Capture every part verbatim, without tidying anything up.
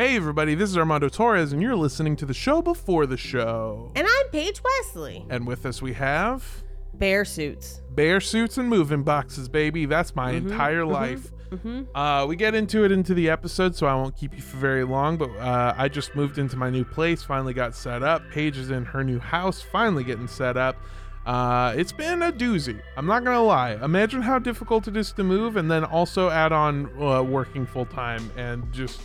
Hey everybody, this is Armando Torres, and you're listening to The Show Before the Show. And I'm Paige Wesley. And with us we have... Bear suits. Bear suits and moving boxes, baby. That's my mm-hmm, entire mm-hmm, life. Mm-hmm. Uh, we get into it into the episode, so I won't keep you for very long, but uh, I just moved into my new place, finally got set up. Paige is in her new house, finally getting set up. Uh, it's been a doozy. I'm not going to lie. Imagine how difficult it is to move, and then also add on uh, working full-time and just...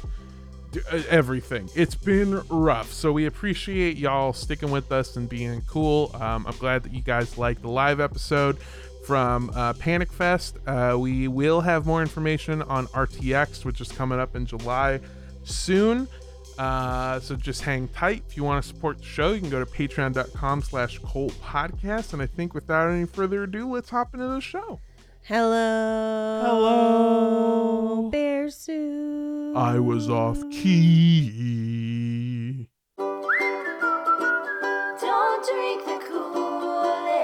everything. It's been rough, so we appreciate y'all sticking with us and being cool. um I'm glad that you guys liked the live episode from uh Panic Fest. Uh we will have more information on R T X, which is coming up in July soon, uh so just hang tight. If you want to support the show, you can go to patreon dot com slash cult podcast, and I think without any further ado, let's hop into the show. Hello. Hello. Bear suit. I was off key. Don't drink the Kool-Aid.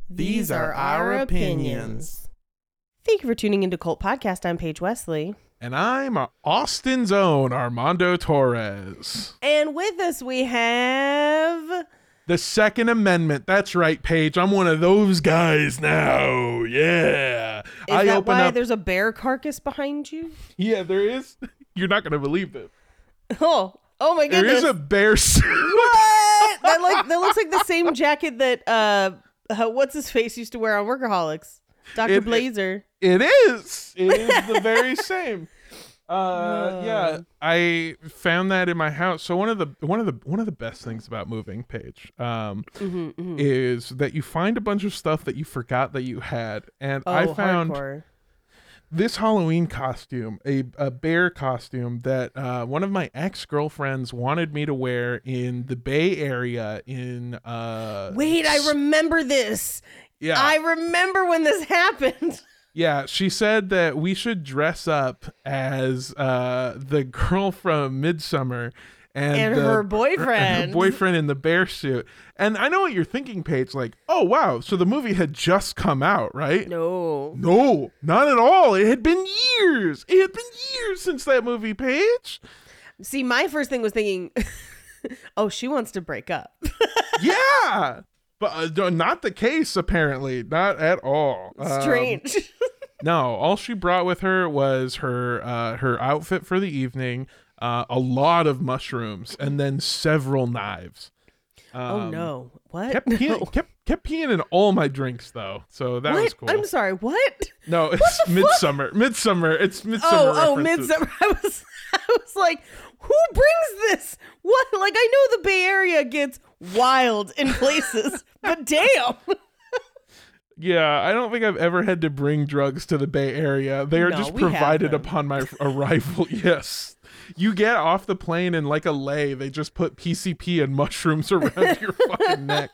these, these are, are our opinions. opinions. Thank you for tuning into Cult Podcast. I'm Paige Wesley. And I'm Austin's own Armando Torres. And with us we have... the Second Amendment. That's right, Paige. I'm one of those guys now. Yeah. Is I that open why up... there's a bear carcass behind you? Yeah, there is. You're not going to believe it. Oh, oh my goodness. There is a bear suit. What? That, like, that looks like the same jacket that uh, uh, what's-his-face used to wear on Workaholics. Doctor It, Blazer. It, It is. It is the very same. Uh, uh, yeah, I found that in my house. So one of the one of the one of the best things about moving, Paige, um, mm-hmm, mm-hmm. is that you find a bunch of stuff that you forgot that you had. And oh, I found hardcore. This Halloween costume, a a bear costume that uh, one of my ex girlfriends wanted me to wear in the Bay Area. In uh, wait, I remember this. Yeah, I remember when this happened. Yeah, she said that we should dress up as uh, the girl from Midsommar and, and the, her boyfriend. Her, and her boyfriend in the bear suit. And I know what you're thinking, Paige, like, oh, wow, so the movie had just come out, right? No. No, not at all. It had been years. It had been years since that movie, Paige. See, my first thing was thinking, oh, she wants to break up. Yeah. But uh, not the case, apparently. Not at all. Strange. Um, no, all she brought with her was her uh, her outfit for the evening, uh, a lot of mushrooms, and then several knives. Um, oh, no. What? Kept peeing, no. kept, kept peeing in all my drinks, though. So that what? was cool. I'm sorry, what? No, it's what Midsommar. Midsommar. It's Midsommar Oh, references. oh, Midsommar. I was, I was like... who brings this? What? Like, I know the Bay Area gets wild in places, but damn. Yeah, I don't think I've ever had to bring drugs to the Bay Area. They are no, just provided haven't. upon my arrival. Yes. You get off the plane and like a lay, they just put P C P and mushrooms around your fucking neck.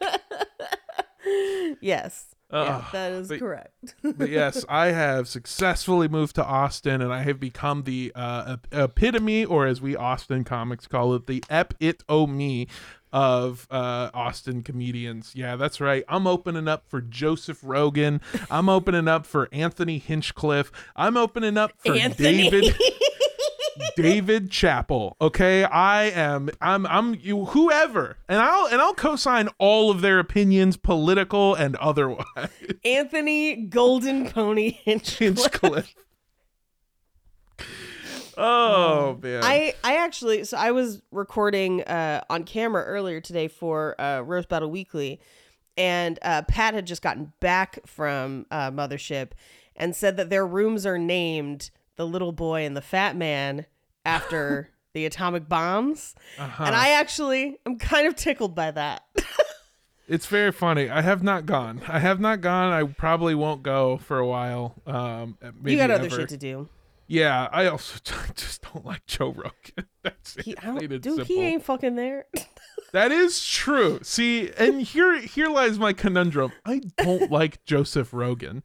Yes. Uh, yeah, that is but, correct. But yes, I have successfully moved to Austin, and I have become the uh, epitome, or as we Austin comics call it, the ep-it-o-me of uh, Austin comedians. Yeah, that's right. I'm opening up for Joseph Rogan. I'm opening up for Anthony Hinchcliffe. I'm opening up for Anthony. David. David Chappelle. Okay, I am. I'm. I'm. You. Whoever. And I'll. And I'll co-sign all of their opinions, political and otherwise. Anthony Golden Pony Hinchcliffe. Oh um, man. I. I actually. So I was recording uh, on camera earlier today for uh, Roast Battle Weekly, and uh, Pat had just gotten back from uh, Mothership, and said that their rooms are named the little boy and the fat man after the atomic bombs. Uh-huh. And I actually, I'm kind of tickled by that. It's very funny. I have not gone. I have not gone. I probably won't go for a while. Um, maybe you got other ever. shit to do. Yeah, I also I just don't like Joe Rogan. That's he, dude, simple. He ain't fucking there. That is true. See, and here here lies my conundrum. I don't like Joseph Rogan,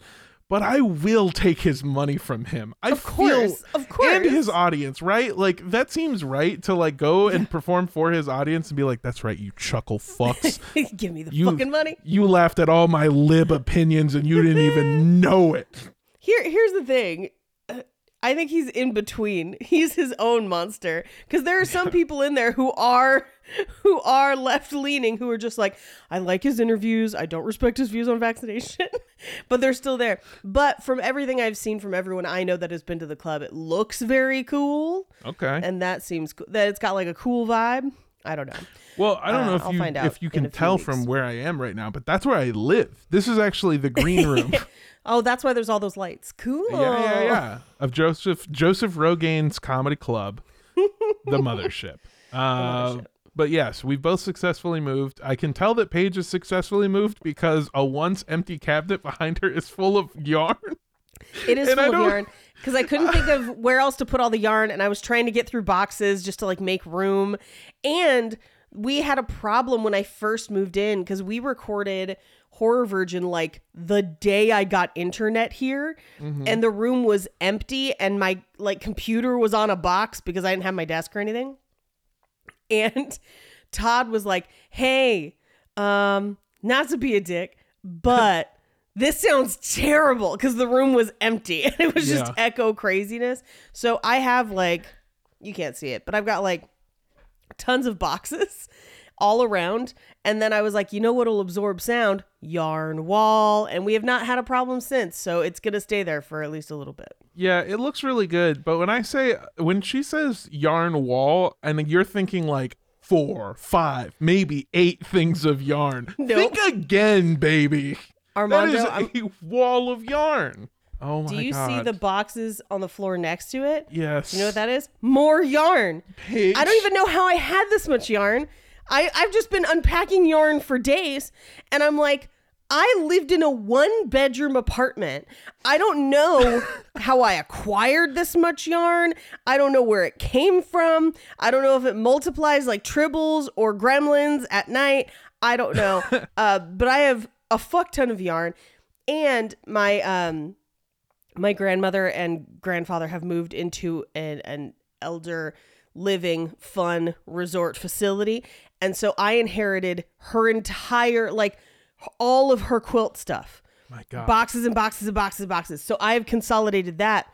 but I will take his money from him. I of course, feel, of course, and his audience, right? Like that seems right to like go and perform for his audience and be like, "That's right, you chuckle fucks, give me the you, fucking money." You laughed at all my lib opinions and you didn't even know it. Here, here's the thing. Uh, I think he's in between. He's his own monster because there are some people in there who are who are left leaning who are just like, I like his interviews, I don't respect his views on vaccination, but they're still there. But from everything I've seen from everyone I know that has been to the club, it looks very cool. Okay. And that seems cool. That it's got like a cool vibe. I don't know. Well, I don't uh, know if I'll you find out if you can tell weeks. From where I am right now, but that's where I live. This is actually the green room. Oh, that's why there's all those lights. Cool. Yeah, yeah, yeah. Of Joseph Joseph Rogan's comedy club, the Mothership. Uh, the Mothership. But yes, we've both successfully moved. I can tell that Paige has successfully moved because a once empty cabinet behind her is full of yarn. It is and full of yarn because I couldn't think of where else to put all the yarn, and I was trying to get through boxes just to like make room. And we had a problem when I first moved in because we recorded Horror Virgin like the day I got internet here, mm-hmm. and the room was empty, and my like computer was on a box because I didn't have my desk or anything. And Todd was like, hey, um, not to be a dick, but this sounds terrible because the room was empty and it was yeah. just echo craziness. So I have like, you can't see it, but I've got like tons of boxes all around. And then I was like, you know what will absorb sound? Yarn wall. And we have not had a problem since. So it's going to stay there for at least a little bit. Yeah, it looks really good. But when I say, when she says yarn wall, and you're thinking like four, five, maybe eight things of yarn. Nope. Think again, baby. Armando, that is a I'm... wall of yarn. Oh my God. Do you God. see the boxes on the floor next to it? Yes. You know what that is? More yarn. Paige. I don't even know how I had this much yarn. I, I've just been unpacking yarn for days, and I'm like, I lived in a one-bedroom apartment. I don't know how I acquired this much yarn. I don't know where it came from. I don't know if it multiplies like tribbles or gremlins at night. I don't know. uh, but I have a fuck ton of yarn, and my um, my grandmother and grandfather have moved into an, an elder living fun resort facility, and so I inherited her entire like all of her quilt stuff. My God. Boxes and boxes and boxes and boxes. So I have consolidated that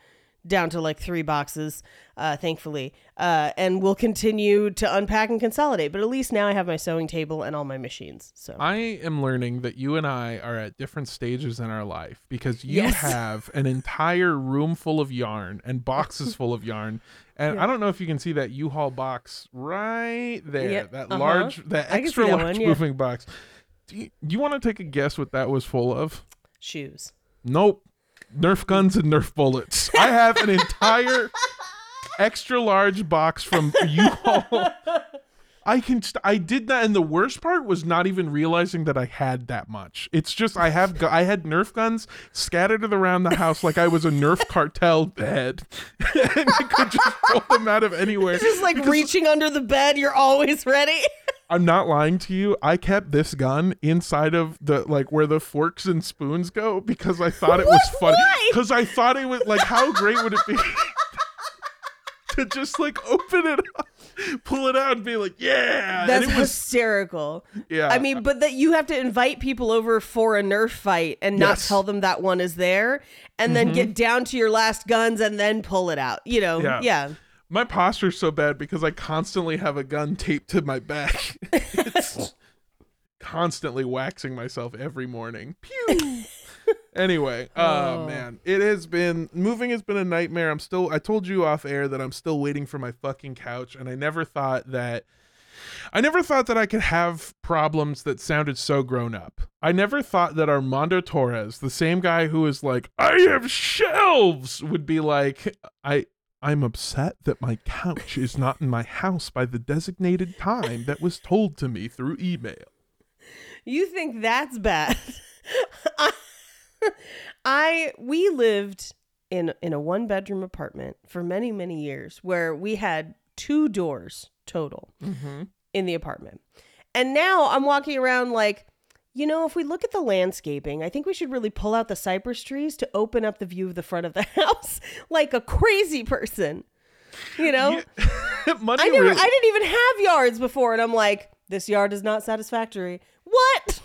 down to like three boxes, uh, thankfully. Uh, and we'll continue to unpack and consolidate. But at least now I have my sewing table and all my machines. So I am learning that you and I are at different stages in our life because you yes. have an entire room full of yarn and boxes full of yarn. And yeah. I don't know if you can see that U-Haul box right there. Yeah. That uh-huh. large, that extra that large one, yeah. moving box. Do you, you want to take a guess what that was full of? Shoes. Nope. Nerf guns and Nerf bullets. I have an entire extra large box from U-Haul. I can. St- I did that, and the worst part was not even realizing that I had that much. It's just I have. Gu- I had Nerf guns scattered around the house like I was a Nerf cartel head, and I could just pull them out of anywhere. It's just like because- reaching under the bed. You're always ready. I'm not lying to you. I kept this gun inside of the, like, where the forks and spoons go because I thought it was funny. Because I thought it was, like, how great would it be to just, like, open it up, pull it out, and be like, yeah. That's and it was, hysterical. Yeah. I mean, but that you have to invite people over for a Nerf fight and not yes. tell them that one is there and mm-hmm. then get down to your last guns and then pull it out. You know, yeah. yeah. My posture's so bad because I constantly have a gun taped to my back. It's constantly waxing myself every morning. Pew. Anyway, oh. oh man, it has been moving has been a nightmare. I'm still I told you off air that I'm still waiting for my fucking couch, and I never thought that I never thought that I could have problems that sounded so grown up. I never thought that Armando Torres, the same guy who is like, I have shelves, would be like, I I'm upset that my couch is not in my house by the designated time that was told to me through email. You think that's bad? I, I we lived in in a one bedroom apartment for many, many years where we had two doors total mm-hmm. in the apartment. And now I'm walking around like, you know, if we look at the landscaping, I think we should really pull out the cypress trees to open up the view of the front of the house like a crazy person. You know, yeah. Money I, never, really- I didn't even have yards before. And I'm like, this yard is not satisfactory. What?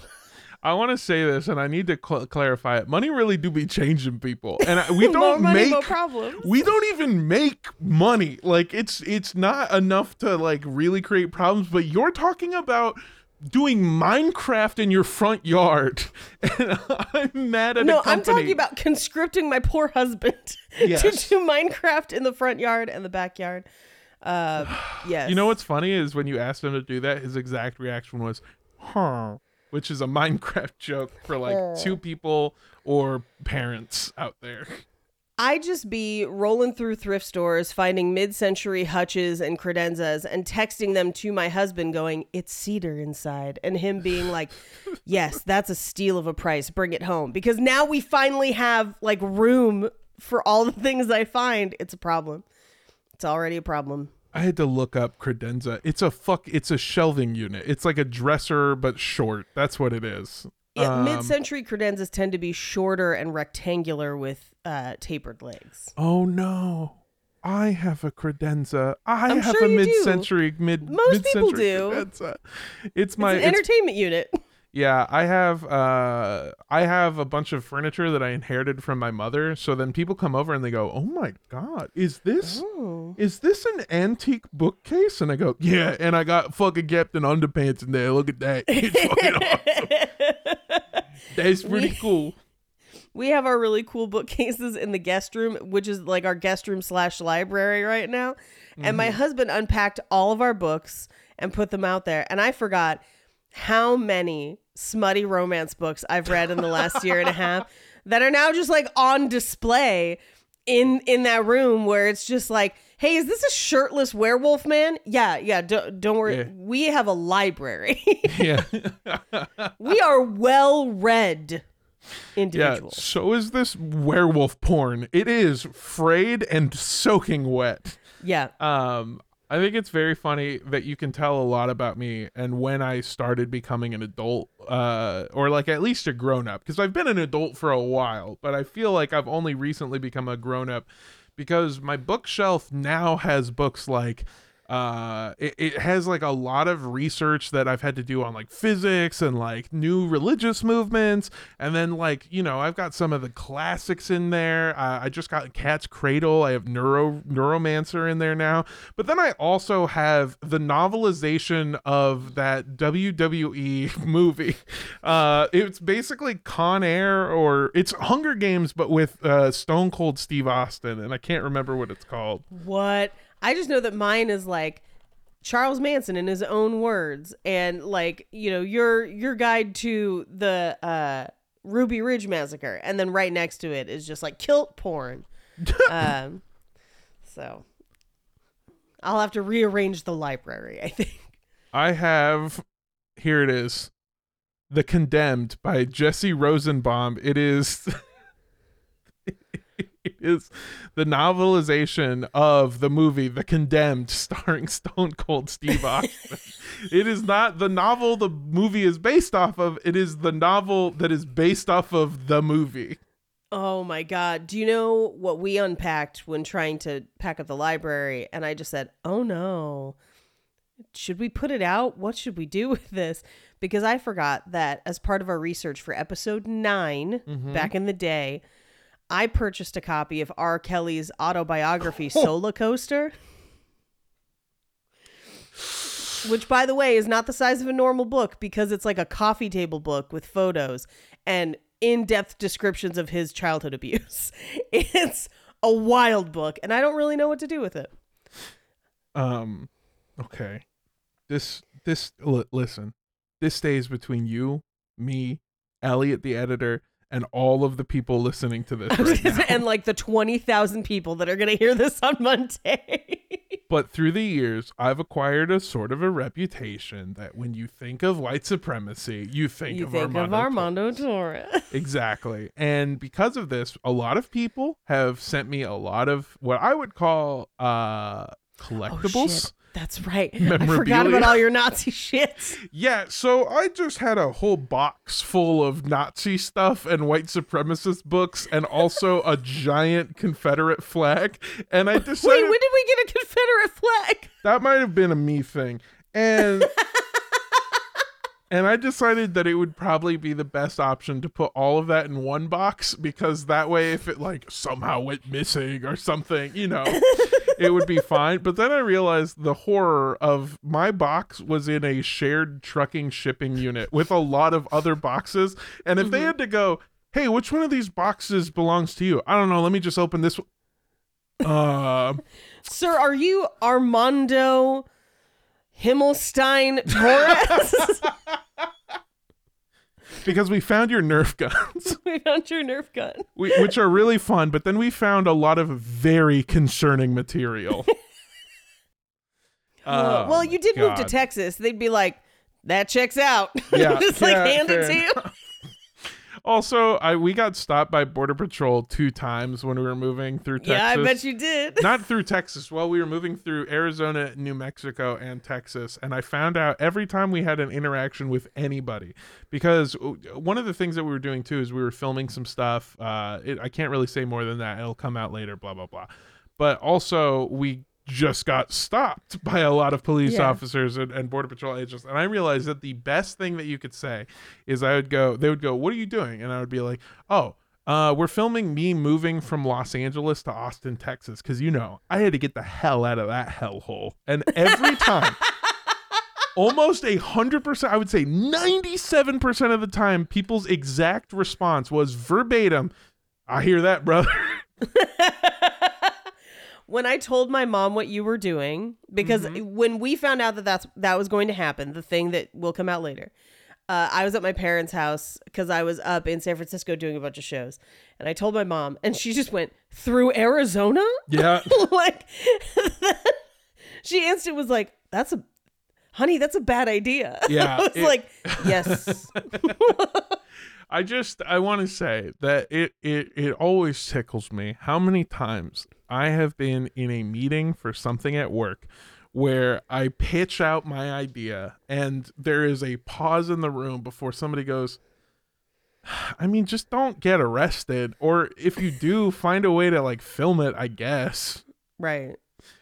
I want to say this, and I need to cl- clarify it. Money really do be changing people, and I, we don't more money, make more problems. We don't even make money. Like it's it's not enough to like really create problems. But you're talking about doing Minecraft in your front yard, and I'm mad at no. I'm talking about conscripting my poor husband yes. to do Minecraft in the front yard and the backyard. Uh, yes. You know what's funny is when you asked him to do that, his exact reaction was, "Huh." Which is a Minecraft joke for like uh, two people or parents out there. I just be rolling through thrift stores, finding mid-century hutches and credenzas and texting them to my husband going, it's cedar inside. And him being like, yes, that's a steal of a price. Bring it home. Because now we finally have like room for all the things I find. It's a problem. It's already a problem. I had to look up credenza. It's a fuck. It's a shelving unit. It's like a dresser, but short. That's what it is. Yeah, um, mid-century credenzas tend to be shorter and rectangular with uh, tapered legs. Oh no! I have a credenza. I I'm have sure a mid-century do. mid. Most mid-century people do. Credenza. It's my it's an it's, entertainment unit. Yeah, I have. Uh, I have a bunch of furniture that I inherited from my mother. So then people come over and they go, "Oh my god, is this?" Oh. Is this an antique bookcase? And I go, yeah. And I got fucking Captain Underpants in there. Look at that. It's fucking awesome. That's pretty we, cool. We have our really cool bookcases in the guest room, which is like our guest room slash library right now. Mm-hmm. And my husband unpacked all of our books and put them out there. And I forgot how many smutty romance books I've read in the last year and a half that are now just like on display in, in that room where it's just like, hey, is this a shirtless werewolf man? Yeah, yeah, don't, don't worry. Yeah. We have a library. yeah. We are well-read individuals. Yeah, so is this werewolf porn. It is frayed and soaking wet. Yeah. Um, I think it's very funny that you can tell a lot about me and when I started becoming an adult, uh, or like at least a grown-up, because I've been an adult for a while, but I feel like I've only recently become a grown-up. Because my bookshelf now has books like, uh, it, it has like a lot of research that I've had to do on like physics and like new religious movements. And then like, you know, I've got some of the classics in there. Uh, I just got Cat's Cradle. I have Neuro Neuromancer in there now. But then I also have the novelization of that W W E movie. Uh, it's basically Con Air, or it's Hunger Games, but with uh, Stone Cold Steve Austin. And I can't remember what it's called. What? I just know that mine is like Charles Manson in his own words, and like, you know, your your guide to the uh, Ruby Ridge Massacre, and then right next to it is just like kilt porn. um, so I'll have to rearrange the library, I think. I have, here it is, The Condemned by Jesse Rosenbaum. It is... is the novelization of the movie The Condemned starring Stone Cold Steve Austin. It is not the novel the movie is based off of. It is the novel that is based off of the movie. Oh my God. Do you know what we unpacked when trying to pack up the library? And I just said, oh no, should we put it out? What should we do with this? Because I forgot that as part of our research for episode nine, mm-hmm. back in the day, I purchased a copy of R. Kelly's autobiography, Solar Coaster, which, by the way, is not the size of a normal book because it's like a coffee table book with photos and in-depth descriptions of his childhood abuse. It's a wild book, and I don't really know what to do with it. Um, okay. This, this, l- listen, this stays between you, me, Elliot, the editor, and all of the people listening to this right now. And like the twenty thousand people that are going to hear this on Monday. But through the years, I've acquired a sort of a reputation that when you think of white supremacy, you think, you of, think Armando of Armando Torres. Torres. Exactly. And because of this, a lot of people have sent me a lot of what I would call uh, collectibles. Oh, that's right. I forgot about all your Nazi shits. Yeah, so I just had a whole box full of Nazi stuff and white supremacist books and also a giant Confederate flag. And I decided... Wait, when did we get a Confederate flag? That might have been a me thing. And... And I decided that it would probably be the best option to put all of that in one box, because that way if it like somehow went missing or something, you know, it would be fine. But then I realized the horror of my box was in a shared trucking shipping unit with a lot of other boxes. And if mm-hmm. they had to go, hey, which one of these boxes belongs to you? I don't know. Let me just open this one. Uh... Sir, are you Armando Himmelstein Torres? Because we found your Nerf guns. We found your Nerf gun. We, which are really fun, but then we found a lot of very concerning material. uh, well, you did God. move to Texas. They'd be like, that checks out. Yeah, Just yeah, like hand fair. it to you. Also, I we got stopped by Border Patrol two times when we were moving through Texas. Yeah, I bet you did. Not through Texas. Well, we were moving through Arizona, New Mexico, and Texas. And I found out every time we had an interaction with anybody, because one of the things that we were doing, too, is we were filming some stuff. Uh, it, I can't really say more than that. It'll come out later, blah, blah, blah. But also, we just got stopped by a lot of police yeah. officers and, and Border Patrol agents. And I realized that the best thing that you could say is I would go, they would go, what are you doing? And I would be like, oh, uh, we're filming me moving from Los Angeles to Austin, Texas. Cause you know, I had to get the hell out of that hellhole. And every time, almost a hundred percent, I would say ninety-seven percent of the time, people's exact response was verbatim, I hear that, brother. When I told my mom what you were doing, because mm-hmm. when we found out that that's, that was going to happen, the thing that will come out later, uh, I was at my parents' house because I was up in San Francisco doing a bunch of shows. And I told my mom, and she just went, through Arizona? Yeah. Like, she instantly was like, that's a, honey, that's a bad idea. Yeah. I was it- like, yes. I just, I want to say that it, it, it always tickles me how many times I have been in a meeting for something at work where I pitch out my idea and there is a pause in the room before somebody goes, I mean, just don't get arrested. Or if you do, find a way to like film it, I guess. Right.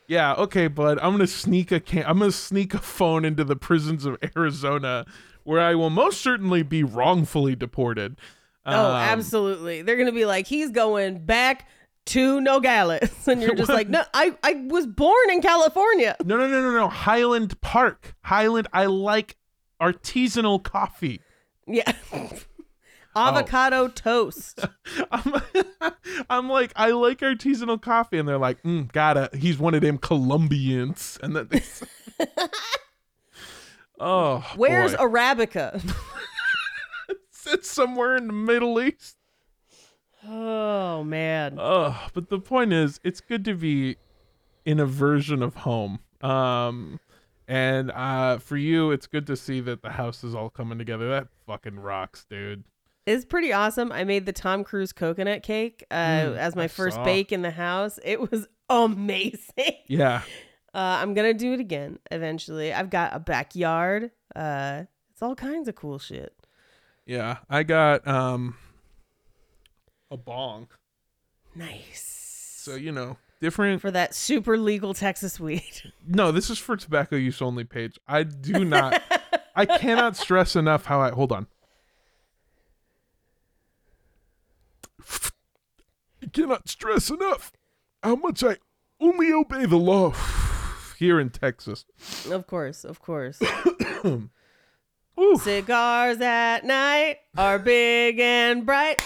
Yeah. Okay, bud, I'm going to sneak a can- I'm going to sneak a phone into the prisons of Arizona where I will most certainly be wrongfully deported. Um, oh, absolutely. They're going to be like, he's going back to Nogales. And you're just like, no, I, I was born in California. No, no, no, no, no. Highland Park. Highland, I like artisanal coffee. Yeah. Avocado oh. toast. I'm, I'm like, I like artisanal coffee. And they're like, mm, gotta, he's one of them Colombians. And then they Oh, where's boy. Arabica? It's somewhere in the Middle East. Oh, man. Oh, but the point is, it's good to be in a version of home. Um, and uh, for you, it's good to see that the house is all coming together. That fucking rocks, dude. It's pretty awesome. I made the Tom Cruise coconut cake uh, mm, as my I first saw. bake in the house. It was amazing. Yeah. Uh, I'm going to do it again eventually. I've got a backyard. Uh, it's all kinds of cool shit. Yeah, I got um, a bong. Nice. So, you know, different. For that super legal Texas weed. No, this is for tobacco use only, Paige. I do not. I cannot stress enough how I. Hold on. I cannot stress enough how much I only obey the law. Here in Texas. Of course, of course. Cigars at night are big and bright.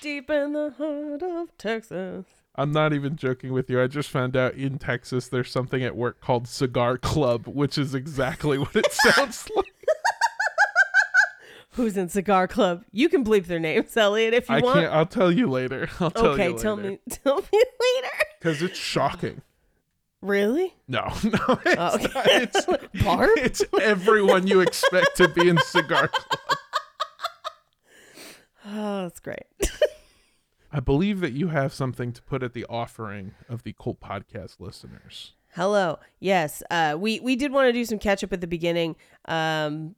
Deep in the heart of Texas. I'm not even joking with you. I just found out in Texas there's something at work called Cigar Club, which is exactly what it sounds like. Who's in Cigar Club? You can bleep their names, Elliot, if you I want. I can't. I'll tell you later. I'll tell okay, you later. Okay, tell me, tell me later. Because it's shocking. Really? No, no. It's, oh, okay. not, it's, Barb? It's everyone you expect to be in Cigar Club. Oh, that's great. I believe that you have something to put at the offering of the Cult Podcast listeners. Hello. Yes. Uh, we, we did want to do some catch up at the beginning, um,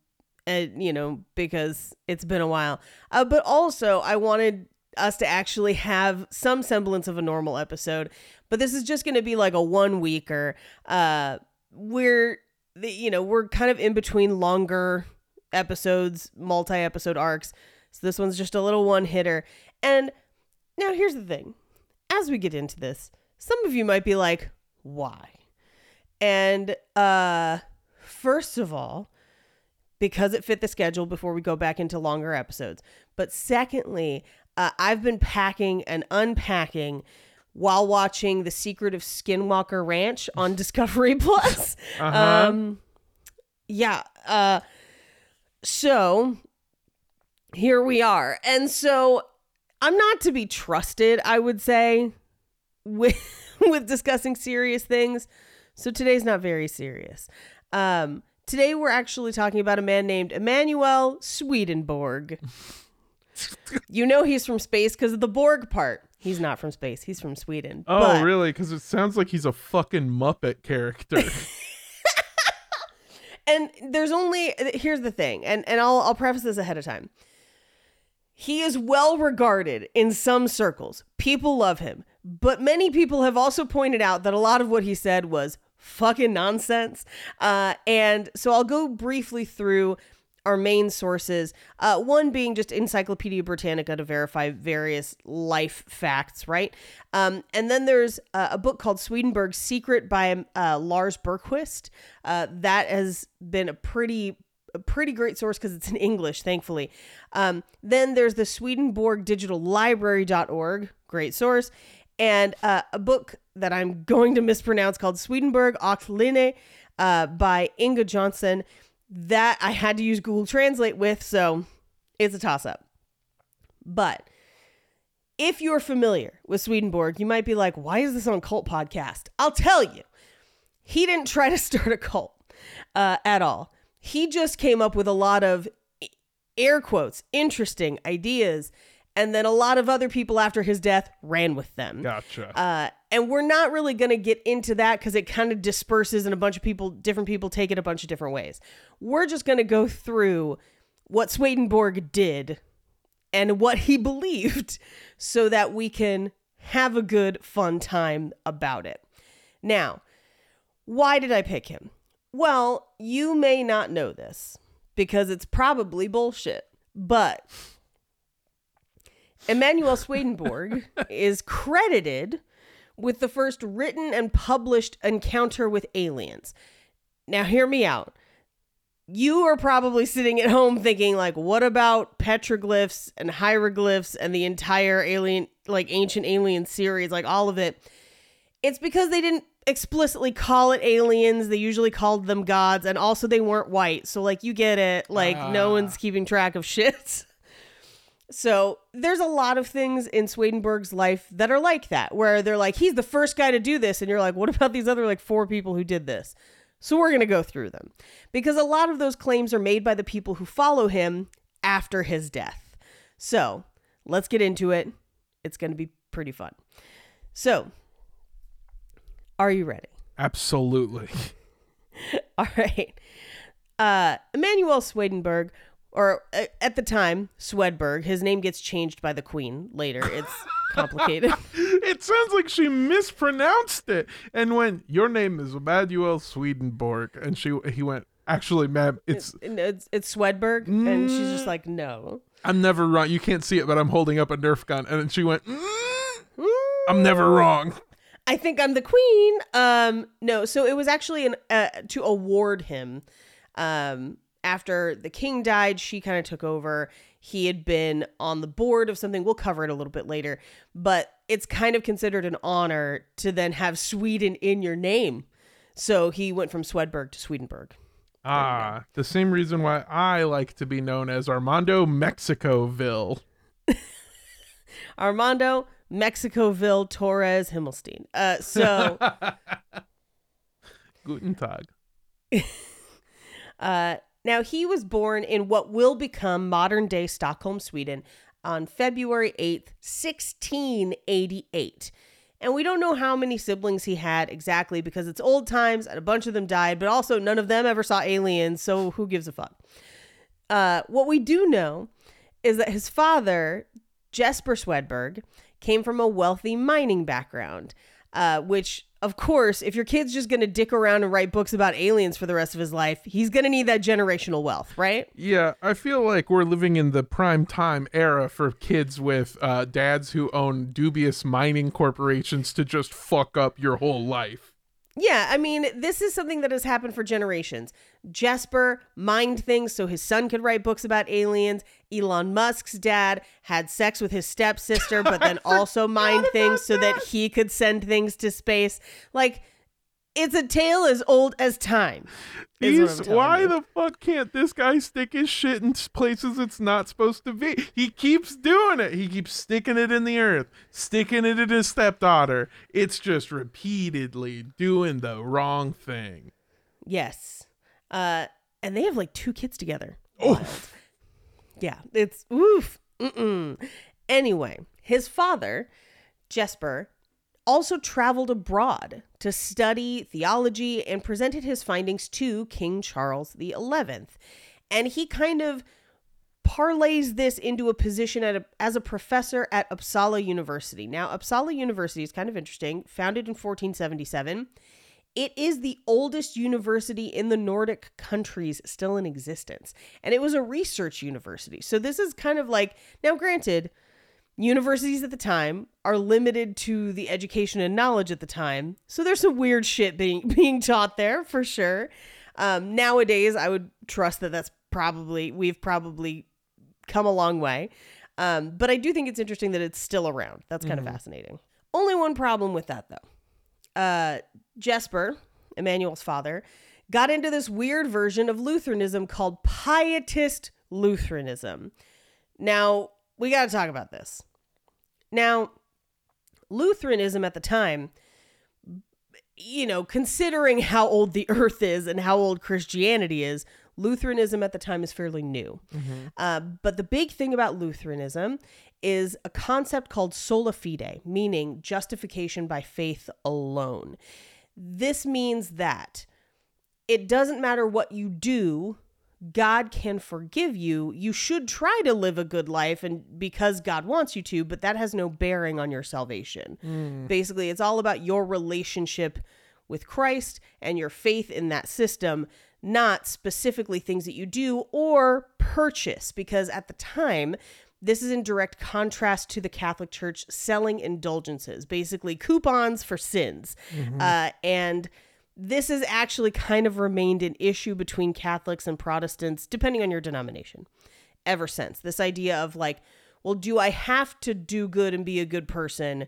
and, you know, because it's been a while. Uh, but also, I wanted us to actually have some semblance of a normal episode. But this is just going to be like a one weeker. Uh, we're, you know, we're kind of in between longer episodes, multi-episode arcs. So this one's just a little one hitter. And now here's the thing. As we get into this, some of you might be like, why? And uh, first of all, because it fit the schedule before we go back into longer episodes. But secondly, uh, I've been packing and unpacking while watching The Secret of Skinwalker Ranch on Discovery Plus. Uh-huh. Um, yeah. Uh, so here we are. And so I'm not to be trusted, I would say, with with discussing serious things. So today's not very serious. Um, today we're actually talking about a man named Emmanuel Swedenborg. You know he's from space because of the Borg part. He's not from space. He's from Sweden. Oh, but... really? Because it sounds like he's a fucking Muppet character. And there's only... Here's the thing, and, and I'll, I'll preface this ahead of time. He is well regarded in some circles. People love him. But many people have also pointed out that a lot of what he said was fucking nonsense. Uh, and so I'll go briefly through our main sources, uh, one being just Encyclopedia Britannica to verify various life facts, right? Um, and then there's uh, a book called Swedenborg's Secret by uh, Lars Bergqvist. Uh, that has been a pretty a pretty great source because it's in English, thankfully. Um, then there's the Swedenborg Digital Library dot org, great source, and uh, a book that I'm going to mispronounce called Swedenborg och Linne uh, by Inga Johnson. That I had to use Google Translate with, so it's a toss-up. But if you're familiar with Swedenborg, you might be like, why is this on Cult Podcast? I'll tell you. He didn't try to start a cult uh, at all. He just came up with a lot of, air quotes, interesting ideas, and then a lot of other people after his death ran with them. Gotcha. Uh, and we're not really going to get into that because it kind of disperses and a bunch of people, different people take it a bunch of different ways. We're just going to go through what Swedenborg did and what he believed so that we can have a good, fun time about it. Now, why did I pick him? Well, you may not know this because it's probably bullshit, but... Emmanuel Swedenborg is credited with the first written and published encounter with aliens. Now, hear me out. You are probably sitting at home thinking, like, what about petroglyphs and hieroglyphs and the entire alien, like, ancient alien series, like, all of it? It's because they didn't explicitly call it aliens. They usually called them gods, and also they weren't white. So, like, you get it. Like, ah. No one's keeping track of shit. So there's a lot of things in Swedenborg's life that are like that, where they're like, he's the first guy to do this. And you're like, what about these other like four people who did this? So we're going to go through them because a lot of those claims are made by the people who follow him after his death. So let's get into it. It's going to be pretty fun. So are you ready? Absolutely. All right. Uh, Emmanuel Swedenborg, or at the time, Swedberg. His name gets changed by the queen later. It's complicated. It sounds like she mispronounced it and went, your name is Emmanuel Swedenborg. And she, he went, actually, ma'am, it's... It's, it's Swedberg. Mm, and she's just like, no. I'm never wrong. You can't see it, but I'm holding up a Nerf gun. And then she went, mm, I'm never wrong. I think I'm the queen. Um, no, so it was actually an uh, to award him... Um, After the king died, she kind of took over. He had been on the board of something. We'll cover it a little bit later. But it's kind of considered an honor to then have Sweden in your name. So he went from Swedberg to Swedenborg. Ah, the same reason why I like to be known as Armando Mexicoville. Armando Mexicoville Torres Himmelstein. Uh, so Guten Tag. uh, now, he was born in what will become modern-day Stockholm, Sweden, on February eighth, sixteen eighty-eight. And we don't know how many siblings he had exactly because it's old times and a bunch of them died, but also none of them ever saw aliens, so who gives a fuck? Uh, what we do know is that his father, Jesper Swedberg, came from a wealthy mining background, uh, which, of course, if your kid's just going to dick around and write books about aliens for the rest of his life, he's going to need that generational wealth, right? Yeah, I feel like we're living in the prime time era for kids with uh, dads who own dubious mining corporations to just fuck up your whole life. Yeah, I mean, this is something that has happened for generations. Jesper mined things so his son could write books about aliens. Elon Musk's dad had sex with his stepsister, but then also mined things so that he could send things to space. Like, it's a tale as old as time. He's, why you. the fuck can't this guy stick his shit in places it's not supposed to be? He keeps doing it. He keeps sticking it in the earth, sticking it in his stepdaughter. It's just repeatedly doing the wrong thing. Yes. Uh, and they have like two kids together. Oh, yeah. It's oof. Mm-mm. Anyway, his father, Jesper, also traveled abroad to study theology and presented his findings to King Charles the Eleventh. And he kind of parlays this into a position at a, as a professor at Uppsala University. Now, Uppsala University is kind of interesting, founded in fourteen seventy-seven. It is the oldest university in the Nordic countries still in existence. And it was a research university. So this is kind of like, now granted, universities at the time are limited to the education and knowledge at the time. So there's some weird shit being being taught there for sure. Um, nowadays, I would trust that that's probably, we've probably come a long way. Um, but I do think it's interesting that it's still around. That's kind mm-hmm. of fascinating. Only one problem with that, though. Uh, Jesper, Emmanuel's father, got into this weird version of Lutheranism called Pietist Lutheranism. Now, we got to talk about this. Now, Lutheranism at the time, you know, considering how old the earth is and how old Christianity is, Lutheranism at the time is fairly new. Mm-hmm. Uh, but the big thing about Lutheranism is a concept called sola fide, meaning justification by faith alone. This means that it doesn't matter what you do, God can forgive you. You should try to live a good life and because God wants you to, but that has no bearing on your salvation. Mm. Basically, it's all about your relationship with Christ and your faith in that system, not specifically things that you do or purchase, because at the time, this is in direct contrast to the Catholic Church selling indulgences, basically coupons for sins. Mm-hmm. Uh, and This has actually kind of remained an issue between Catholics and Protestants, depending on your denomination, ever since. This idea of like, well, do I have to do good and be a good person?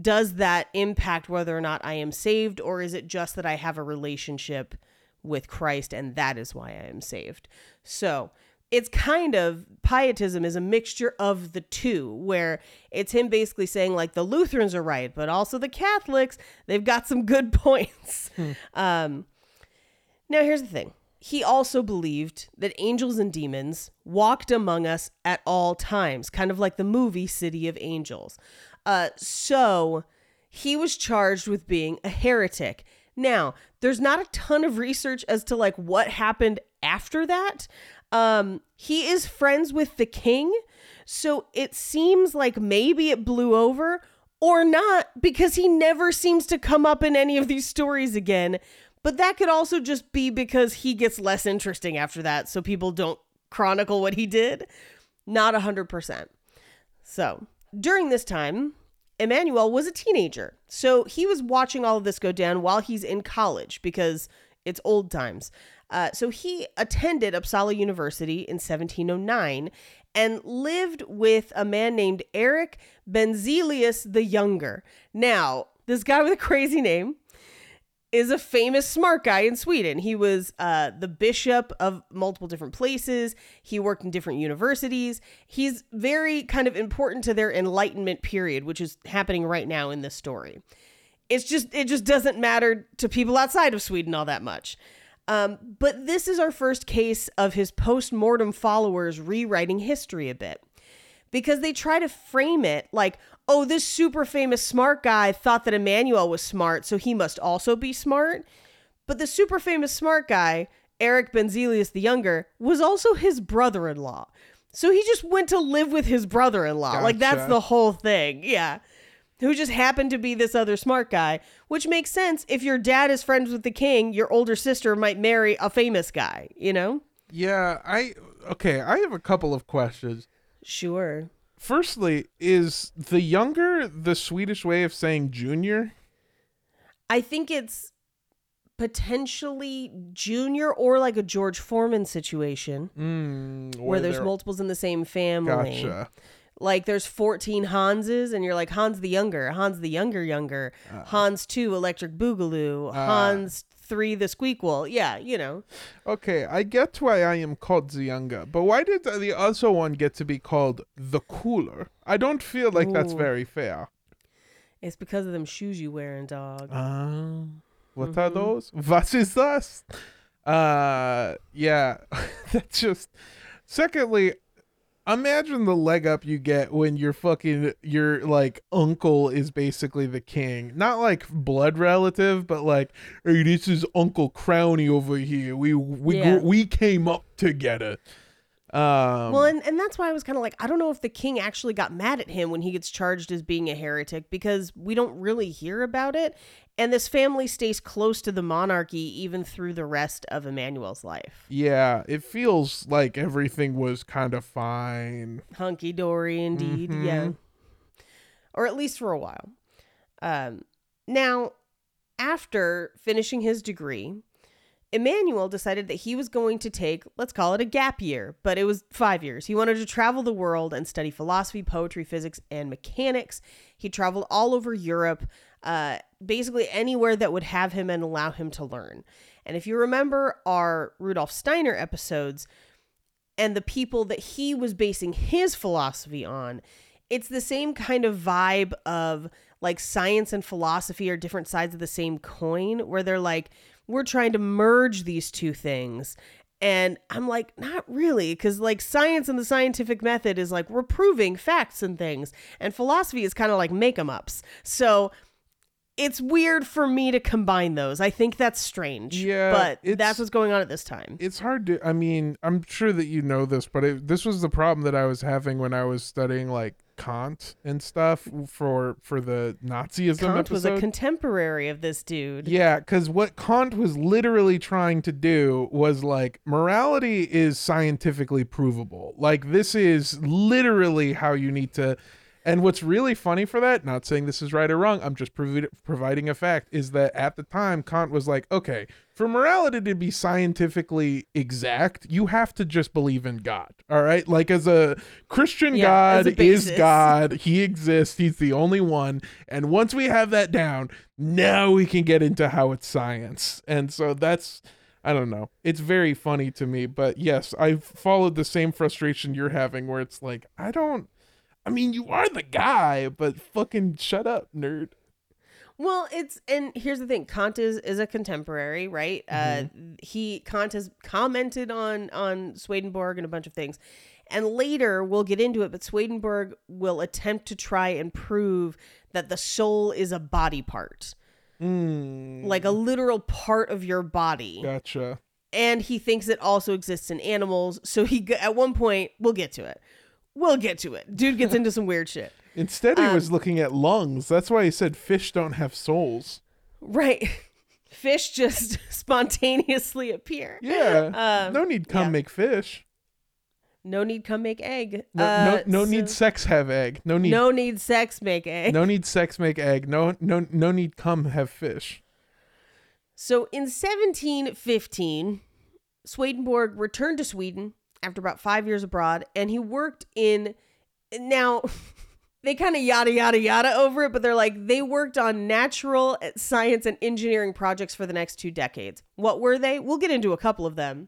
Does that impact whether or not I am saved, or is it just that I have a relationship with Christ and that is why I am saved? So it's kind of, pietism is a mixture of the two, where it's him basically saying like the Lutherans are right, but also the Catholics, they've got some good points. Hmm. Um, now, here's the thing. He also believed that angels and demons walked among us at all times, kind of like the movie City of Angels. Uh, so he was charged with being a heretic. Now, there's not a ton of research as to like what happened after that. Um, he is friends with the king, so it seems like maybe it blew over or not, because he never seems to come up in any of these stories again. But that could also just be because he gets less interesting after that, so people don't chronicle what he did. Not one hundred percent. So during this time, Emmanuel was a teenager, so he was watching all of this go down while he's in college because it's old times. Uh, so he attended Uppsala University in seventeen oh nine and lived with a man named Eric Benzelius the Younger. Now, this guy with a crazy name is a famous smart guy in Sweden. He was uh, the bishop of multiple different places. He worked in different universities. He's very kind of important to their Enlightenment period, which is happening right now in this story. It's just, it just doesn't matter to people outside of Sweden all that much. Um, but this is our first case of his post-mortem followers rewriting history a bit, because they try to frame it like, oh, this super famous smart guy thought that Emmanuel was smart, so he must also be smart. But the super famous smart guy, Eric Benzelius the Younger, was also his brother-in-law. So he just went to live with his brother-in-law. Gotcha. Like, that's the whole thing. Yeah. Who just happened to be this other smart guy, which makes sense. If your dad is friends with the king, your older sister might marry a famous guy, you know? Yeah. I, okay. I have a couple of questions. Sure. Firstly, is the younger the Swedish way of saying junior? I think it's potentially junior, or like a George Foreman situation mm, where, where there's they're... multiples in the same family. Gotcha. Like there's fourteen Hanses and you're like Hans the Younger, Hans the Younger Younger, uh, Hans two Electric Boogaloo, uh, Hans three the Squeakquel. Yeah, you know. Okay, I get why I am called the Younger, but why did the other one get to be called the Cooler? I don't feel like Ooh. That's very fair. It's because of them shoes you wearing, dog. Uh, what mm-hmm. are those? What is this? Uh, yeah, that's just... Secondly... Imagine the leg up you get when your fucking, your like uncle is basically the king. Not like blood relative, but like, hey, this is Uncle Crowny over here. We we yeah. grew, we came up together. Um, well, and, and that's why I was kind of like, I don't know if the king actually got mad at him when he gets charged as being a heretic, because we don't really hear about it. And this family stays close to the monarchy even through the rest of Emmanuel's life. Yeah, it feels like everything was kind of fine. Hunky-dory indeed, mm-hmm. yeah. Or at least for a while. Um, now, after finishing his degree, Emmanuel decided that he was going to take, let's call it a gap year, but it was five years. He wanted to travel the world and study philosophy, poetry, physics, and mechanics. He traveled all over Europe. Uh, basically anywhere that would have him and allow him to learn. And if you remember our Rudolf Steiner episodes and the people that he was basing his philosophy on, it's the same kind of vibe of like science and philosophy are different sides of the same coin, where they're like, we're trying to merge these two things. And I'm like, not really, because like science and the scientific method is like, we're proving facts and things. And philosophy is kind of like make 'em ups. So it's weird for me to combine those. I think that's strange. Yeah, but that's what's going on at this time. It's hard to, I mean, I'm sure that you know this, but it, this was the problem that I was having when I was studying like Kant and stuff for for the Nazism Kant episode. Was a contemporary of this dude. Yeah, because what Kant was literally trying to do was like, morality is scientifically provable. Like, this is literally how you need to... And what's really funny for that, not saying this is right or wrong, I'm just prov- providing a fact, is that at the time, Kant was like, okay, for morality to be scientifically exact, you have to just believe in God, all right? Like, as a Christian, yeah, God a is God. He exists. He's the only one. And once we have that down, now we can get into how it's science. And so that's... I don't know. It's very funny to me. But yes, I've followed the same frustration you're having, where it's like, I don't... I mean, you are the guy, but fucking shut up, nerd. Well, it's, and here's the thing. Kant is, is a contemporary, right? Mm-hmm. Uh, he, Kant has commented on, on Swedenborg and a bunch of things. And later we'll get into it, but Swedenborg will attempt to try and prove that the soul is a body part. Mm. Like a literal part of your body. Gotcha. And he thinks it also exists in animals. So he, at one point, we'll get to it. We'll get to it. Dude gets into some weird shit. Instead, he um, was looking at lungs. That's why he said fish don't have souls. Right. Fish just spontaneously appear. Yeah. Um, no need come yeah. make fish. No need come make egg. No, uh, no, no so, need sex have egg. No need. No need sex make egg. No need sex make egg. No, no, no need come have fish. So in seventeen fifteen, Swedenborg returned to Sweden after about five years abroad, and he worked in, now, they kind of yada, yada, yada over it, but they're like, they worked on natural science and engineering projects for the next two decades. What were they? We'll get into a couple of them,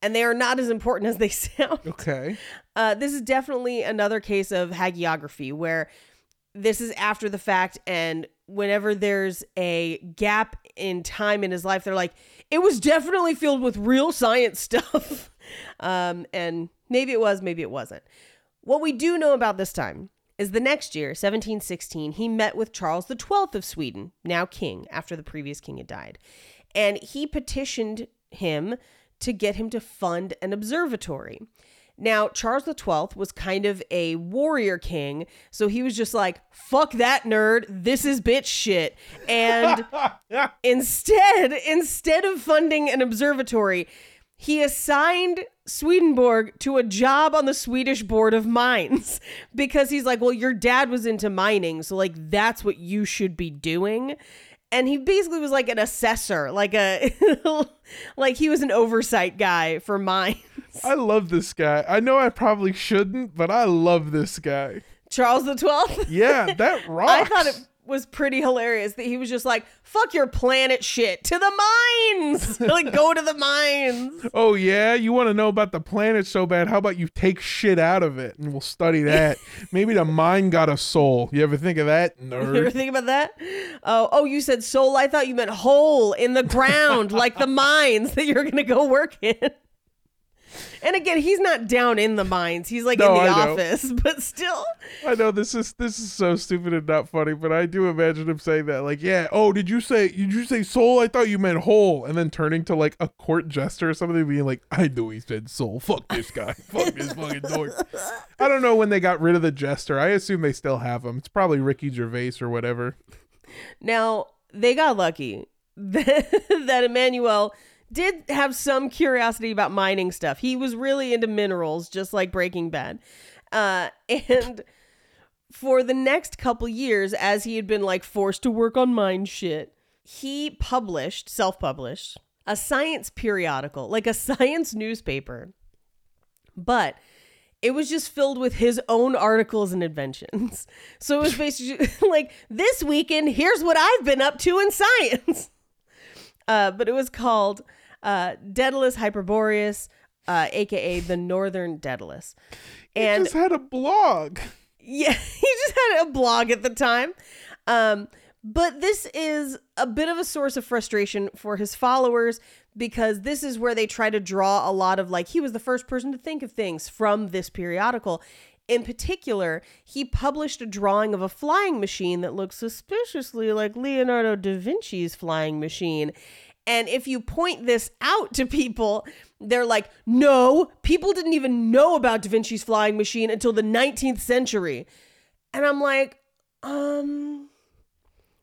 and they are not as important as they sound. Okay. Uh, this is definitely another case of hagiography, where this is after the fact, and whenever there's a gap in time in his life, they're like, it was definitely filled with real science stuff. um, and maybe it was, maybe it wasn't. What we do know about this time is the next year, seventeen sixteen, he met with Charles the twelfth of Sweden, now king, after the previous king had died. And he petitioned him to get him to fund an observatory. Now, Charles the twelfth was kind of a warrior king, so he was just like, fuck that nerd, this is bitch shit. And instead, instead of funding an observatory, he assigned Swedenborg to a job on the Swedish Board of Mines, because he's like, well, your dad was into mining, so like that's what you should be doing. And he basically was like an assessor, like a like he was an oversight guy for mines. I love this guy. I know I probably shouldn't, but I love this guy. Charles the twelfth? Yeah, that rocks. I thought it was pretty hilarious that he was just like, fuck your planet shit, to the mines. Like, go to the mines. Oh yeah, you want to know about the planet so bad, how about you take shit out of it and we'll study that. Maybe the mine got a soul. You ever think of that, nerd? You ever think about that? Oh, oh, you said soul, I thought you meant hole in the ground, like the mines that you're gonna go work in. And again, he's not down in the mines. He's like no, in the I office, know. But still. I know this is this is so stupid and not funny, but I do imagine him saying that. Like, yeah, oh, did you say did you say soul? I thought you meant whole. And then turning to like a court jester or something, being like, I knew he said soul. Fuck this guy. Fuck this fucking dork. I don't know when they got rid of the jester. I assume they still have him. It's probably Ricky Gervais or whatever. Now, they got lucky that, that Emmanuel did have some curiosity about mining stuff. He was really into minerals, just like Breaking Bad. Uh, and for the next couple years, as he had been like forced to work on mine shit, he published, self-published, a science periodical, like a science newspaper. But it was just filled with his own articles and inventions. So it was basically like, this weekend, here's what I've been up to in science. Uh, but it was called uh, Daedalus Hyperboreus, uh, a k a the Northern Daedalus. And he just had a blog. Yeah, he just had a blog at the time. Um, but this is a bit of a source of frustration for his followers, because this is where they try to draw a lot of like, he was the first person to think of things from this periodical. In particular, he published a drawing of a flying machine that looks suspiciously like Leonardo da Vinci's flying machine. And if you point this out to people, they're like, no, people didn't even know about da Vinci's flying machine until the nineteenth century. And I'm like, um,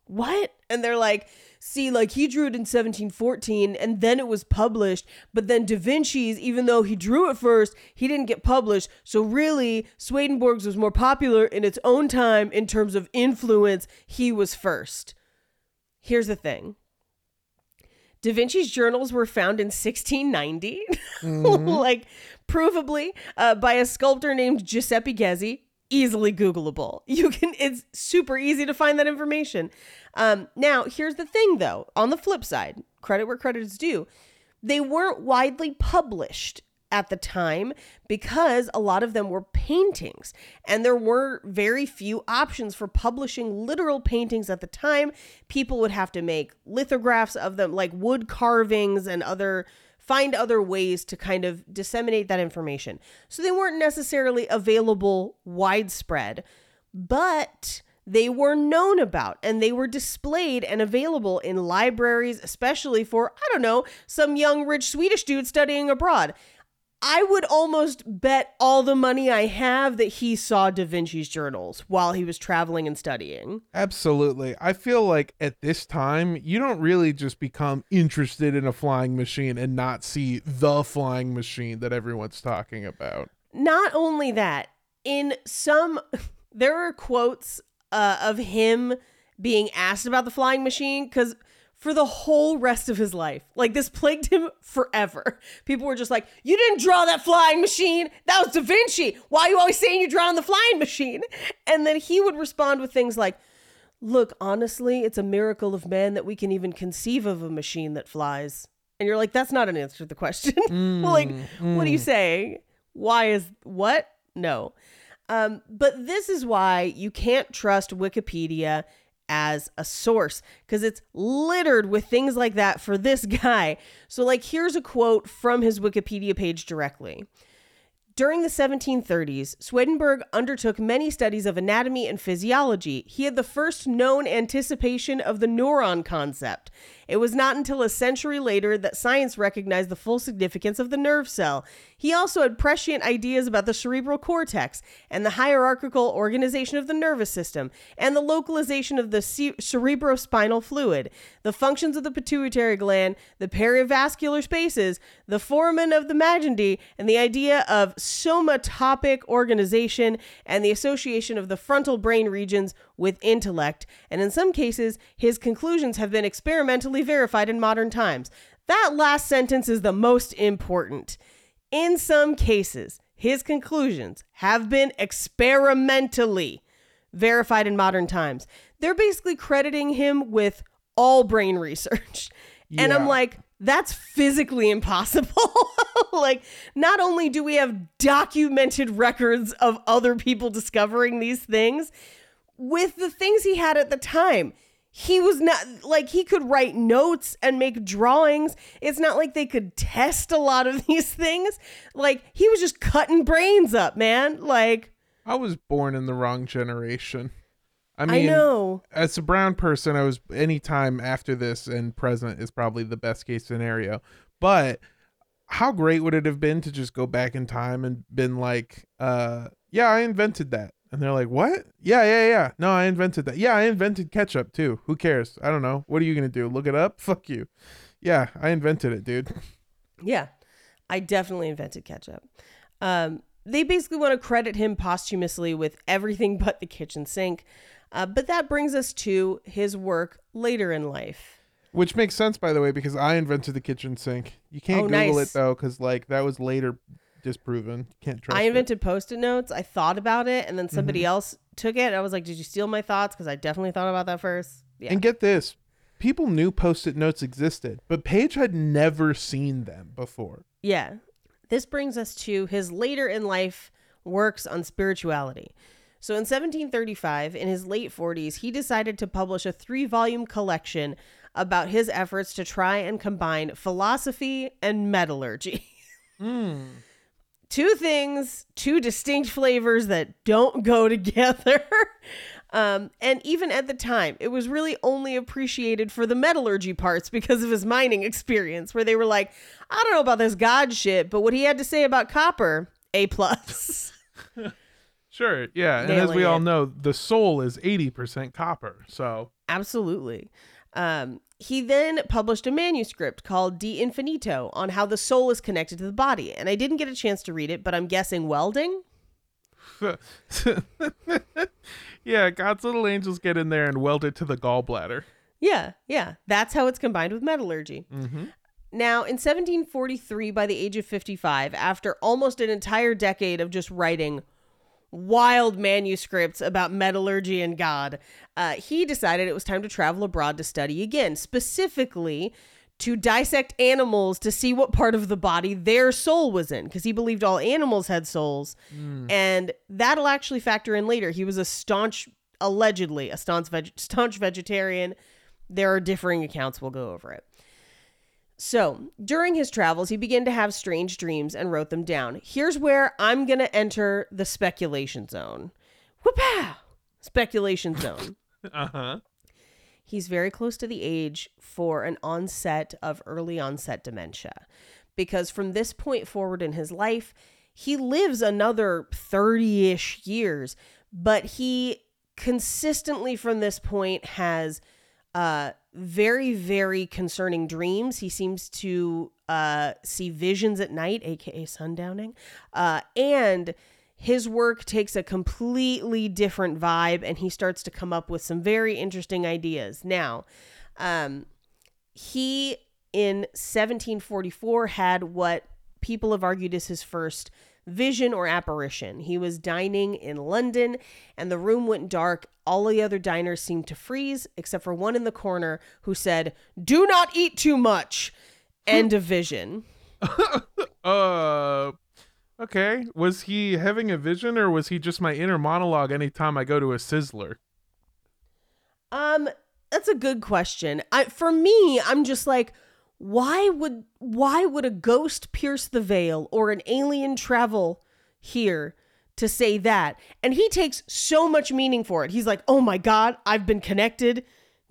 what? And they're like, see, like he drew it in seventeen fourteen and then it was published, but then Da Vinci's, even though he drew it first, he didn't get published. So really, Swedenborg's was more popular in its own time in terms of influence. He was first. Here's the thing. Da Vinci's journals were found in sixteen ninety, mm-hmm. like provably uh, by a sculptor named Giuseppe Ghesi. Easily Googleable. You can, it's super easy to find that information. Um, now, here's the thing though, on the flip side, credit where credit is due, they weren't widely published at the time because a lot of them were paintings and there were very few options for publishing literal paintings at the time. People would have to make lithographs of them, like wood carvings and other find other ways to kind of disseminate that information. So they weren't necessarily available widespread, but they were known about and they were displayed and available in libraries, especially for, I don't know, some young rich Swedish dude studying abroad. I would almost bet all the money I have that he saw Da Vinci's journals while he was traveling and studying. Absolutely. I feel like at this time, you don't really just become interested in a flying machine and not see the flying machine that everyone's talking about. Not only that, in some, there are quotes uh, of him being asked about the flying machine because for the whole rest of his life, like this plagued him forever. People were just like, you didn't draw that flying machine. That was Da Vinci. Why are you always saying you're drawing the flying machine? And then he would respond with things like, look, honestly, it's a miracle of man that we can even conceive of a machine that flies. And you're like, that's not an answer to the question. Mm, like, mm. What are you saying? Why is what? No. Um, but this is why you can't trust Wikipedia as a source, because it's littered with things like that for this guy. So like, here's a quote from his Wikipedia page directly. During the seventeen thirties, Swedenborg undertook many studies of anatomy and physiology. He had the first known anticipation of the neuron concept. It was not until a century later that science recognized the full significance of the nerve cell. He also had prescient ideas about the cerebral cortex and the hierarchical organization of the nervous system and the localization of the ce- cerebrospinal fluid, the functions of the pituitary gland, the perivascular spaces, the foramen of the Magendie, and the idea of somatopic organization and the association of the frontal brain regions with intellect, and in some cases, his conclusions have been experimentally verified in modern times. That last sentence is the most important. In some cases, his conclusions have been experimentally verified in modern times. They're basically crediting him with all brain research. Yeah. And I'm like, that's physically impossible. Like, not only do we have documented records of other people discovering these things, with the things he had at the time, he was not like he could write notes and make drawings. It's not like they could test a lot of these things. Like, he was just cutting brains up, man. Like, I was born in the wrong generation. I mean, I know. As a brown person, I was any time after this and present is probably the best case scenario. But how great would it have been to just go back in time and been like, uh, yeah, I invented that. And they're like, what? Yeah, yeah, yeah. No, I invented that. Yeah, I invented ketchup too. Who cares? I don't know. What are you going to do? Look it up? Fuck you. Yeah, I invented it, dude. Yeah, I definitely invented ketchup. Um, they basically want to credit him posthumously with everything but the kitchen sink. Uh, but that brings us to his work later in life. Which makes sense, by the way, because I invented the kitchen sink. You can't oh, Google nice. it, though, because like that was later disproven. Can't trust I invented it. Post-it notes. I thought about it, and then somebody mm-hmm. else took it. I was like, did you steal my thoughts? Because I definitely thought about that first. Yeah. And get this. People knew Post-it notes existed, but Paige had never seen them before. Yeah. This brings us to his later in life works on spirituality. So in seventeen thirty-five, in his late forties, he decided to publish a three-volume collection about his efforts to try and combine philosophy and metallurgy. Mm. Two things, two distinct flavors that don't go together. Um, and even at the time, it was really only appreciated for the metallurgy parts because of his mining experience, where they were like, I don't know about this God shit, but what he had to say about copper, A plus. Sure. Yeah. And Nailing as we it. all know, the soul is eighty percent copper. So absolutely. Um, He then published a manuscript called De Infinito on how the soul is connected to the body. And I didn't get a chance to read it, but I'm guessing welding. Yeah, God's little angels get in there and weld it to the gallbladder. Yeah, yeah. That's how it's combined with metallurgy. Mm-hmm. Now, in seventeen forty-three, by the age of fifty-five, after almost an entire decade of just writing wild manuscripts about metallurgy and God, uh, he decided it was time to travel abroad to study again, specifically to dissect animals to see what part of the body their soul was in, because he believed all animals had souls. Mm. And that'll actually factor in later. He was a staunch, allegedly a staunch, veg- staunch vegetarian. There are differing accounts. We'll go over it. So during his travels, he began to have strange dreams and wrote them down. Here's where I'm going to enter the speculation zone. Whoop-pow! Speculation zone. Uh-huh. He's very close to the age for an onset of early onset dementia, because from this point forward in his life, he lives another thirty-ish years, but he consistently from this point has uh very, very concerning dreams. He seems to uh, see visions at night, aka sundowning. Uh, and his work takes a completely different vibe, and he starts to come up with some very interesting ideas. Now, um, he, in seventeen forty-four, had what people have argued is his first vision or apparition. He was dining in London, and the room went dark. All the other diners seemed to freeze, except for one in the corner who said, "Do not eat too much." End of vision. uh, okay. Was he having a vision, or was he just my inner monologue anytime I go to a Sizzler? Um, that's a good question. I, for me, I'm just like, why would why would a ghost pierce the veil or an alien travel here to say that? And he takes so much meaning for it. He's like, oh my God, I've been connected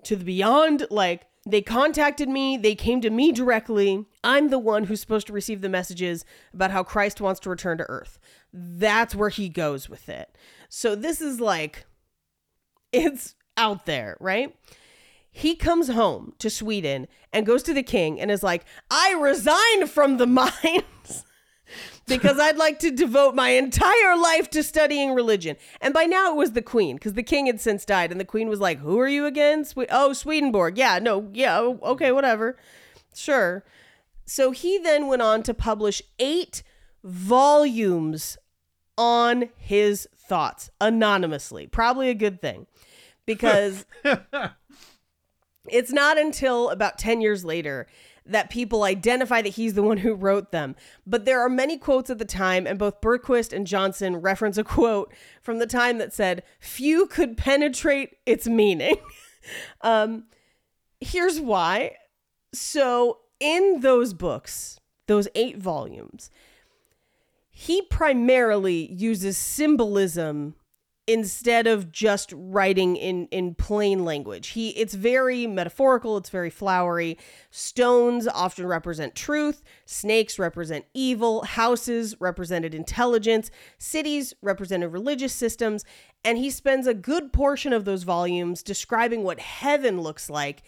to the beyond. Like, they contacted me. They came to me directly. I'm the one who's supposed to receive the messages about how Christ wants to return to earth. That's where he goes with it. So this is like, it's out there, right? He comes home to Sweden and goes to the king and is like, I resign from the mines because I'd like to devote my entire life to studying religion. And by now it was the queen, because the king had since died. And the queen was like, who are you again? Swe- oh, Swedenborg. Yeah, no. Yeah. Okay. Whatever. Sure. So he then went on to publish eight volumes on his thoughts anonymously. Probably a good thing, because it's not until about ten years later that people identify that he's the one who wrote them. But there are many quotes at the time, and both Bergquist and Johnson reference a quote from the time that said, few could penetrate its meaning. um, here's why. So in those books, those eight volumes, he primarily uses symbolism instead of just writing in, in plain language. He it's very metaphorical, it's very flowery. Stones often represent truth, snakes represent evil, houses represented intelligence, cities represented religious systems, and he spends a good portion of those volumes describing what heaven looks like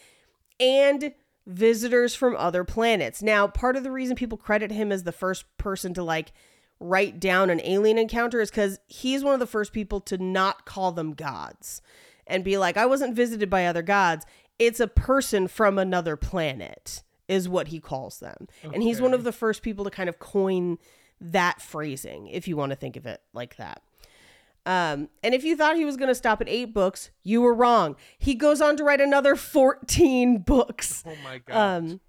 and visitors from other planets. Now, part of the reason people credit him as the first person to like write down an alien encounter is because he's one of the first people to not call them gods and be like, I wasn't visited by other gods. It's a person from another planet is what he calls them. Okay. And he's one of the first people to kind of coin that phrasing, if you want to think of it like that. Um, and if you thought he was going to stop at eight books, you were wrong. He goes on to write another fourteen books. Oh my God. Um,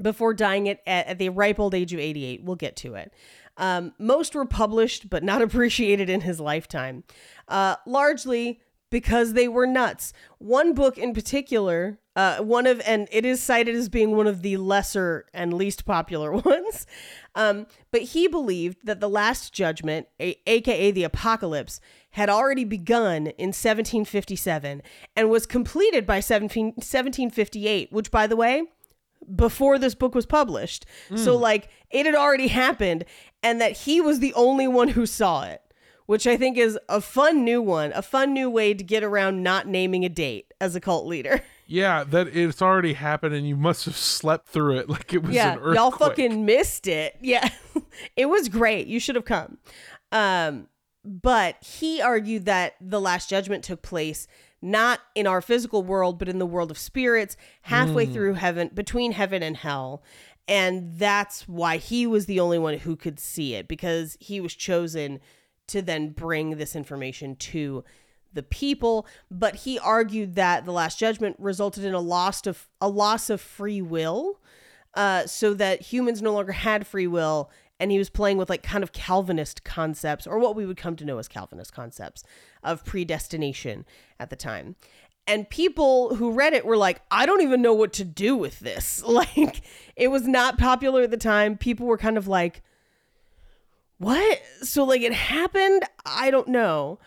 before dying at, at the ripe old age of eighty-eight. We'll get to it. Um, most were published, but not appreciated in his lifetime, uh, largely because they were nuts. One book in particular, uh, one of, and it is cited as being one of the lesser and least popular ones. Um, but he believed that the Last Judgment, a- aka the Apocalypse, had already begun in seventeen fifty-seven and was completed by seventeen fifty-eight, which, by the way, before this book was published. Mm. So like it had already happened, and that he was the only one who saw it, which I think is a fun new one, a fun new way to get around not naming a date as a cult leader. Yeah, that it's already happened and you must have slept through it like it was yeah, an earthquake. Y'all fucking missed it. Yeah. It was great. You should have come. Um, but he argued that the Last Judgment took place not in our physical world, but in the world of spirits, halfway mm. through heaven, between heaven and hell. And that's why he was the only one who could see it, because he was chosen to then bring this information to the people. But he argued that the Last Judgment resulted in a loss of a loss of free will, uh, so that humans no longer had free will. And he was playing with like kind of Calvinist concepts, or what we would come to know as Calvinist concepts of predestination at the time. And people who read it were like, I don't even know what to do with this. Like, it was not popular at the time. People were kind of like, what? So like it happened? I don't know.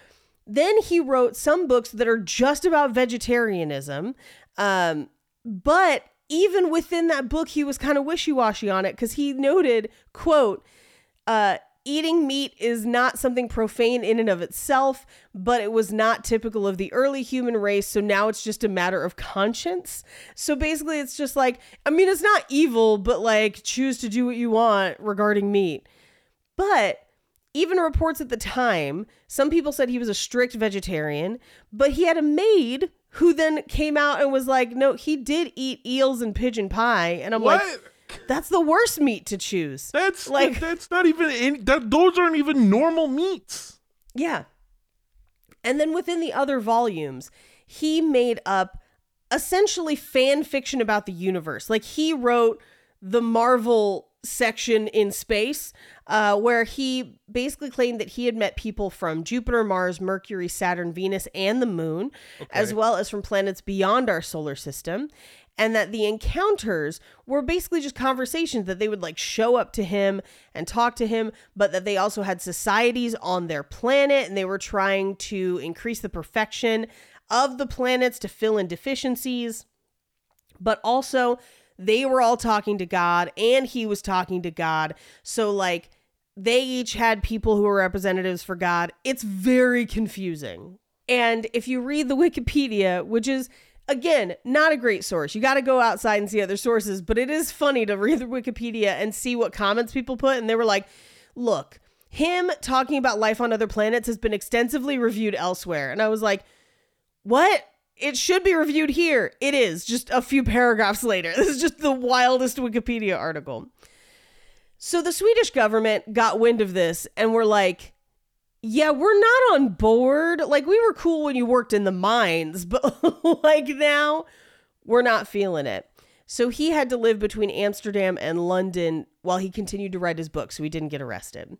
Then he wrote some books that are just about vegetarianism. Um, but even within that book, he was kind of wishy-washy on it, because he noted, quote, uh, eating meat is not something profane in and of itself, but it was not typical of the early human race. So now it's just a matter of conscience. So basically it's just like, I mean, it's not evil, but like choose to do what you want regarding meat. But even reports at the time, some people said he was a strict vegetarian, but he had a maid who then came out and was like, no, he did eat eels and pigeon pie. And I'm what? like, that's the worst meat to choose. That's like, that's not even, any, that, those aren't even normal meats. Yeah. And then within the other volumes, he made up essentially fan fiction about the universe. Like he wrote the Marvel section in space, uh, where he basically claimed that he had met people from Jupiter, Mars, Mercury, Saturn, Venus, and the moon, okay. as well as from planets beyond our solar system. And that the encounters were basically just conversations that they would like show up to him and talk to him, but that they also had societies on their planet and they were trying to increase the perfection of the planets to fill in deficiencies. But also they were all talking to God and he was talking to God. So like they each had people who were representatives for God. It's very confusing. And if you read the Wikipedia, which is, again, not a great source. You got to go outside and see other sources, but it is funny to read the Wikipedia and see what comments people put. And they were like, look, him talking about life on other planets has been extensively reviewed elsewhere. And I was like, what? It should be reviewed here. It is just a few paragraphs later. This is just the wildest Wikipedia article. So the Swedish government got wind of this and were like, yeah, we're not on board. Like, we were cool when you worked in the mines, but like now we're not feeling it. So he had to live between Amsterdam and London while he continued to write his book, so he didn't get arrested.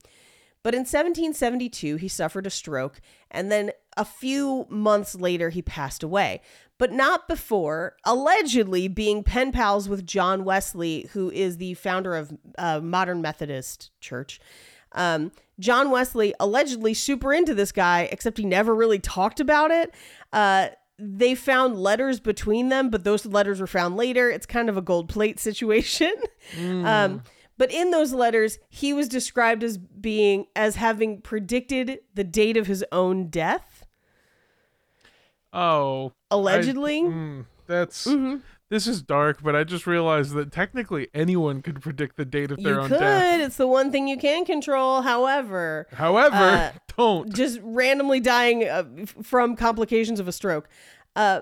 But in seventeen seventy-two, he suffered a stroke, and then a few months later, he passed away. But not before, allegedly, being pen pals with John Wesley, who is the founder of uh, modern Methodist Church. Um, John Wesley allegedly super into this guy, except he never really talked about it. Uh, they found letters between them, but those letters were found later. It's kind of a gold plate situation. Mm. Um, but in those letters, he was described as being, as having predicted the date of his own death. Oh, allegedly. I, mm, that's, mm-hmm. This is dark, but I just realized that technically anyone could predict the date of their you own could. death. You could. It's the one thing you can control. However, however, uh, don't just randomly dying uh, from complications of a stroke. Uh,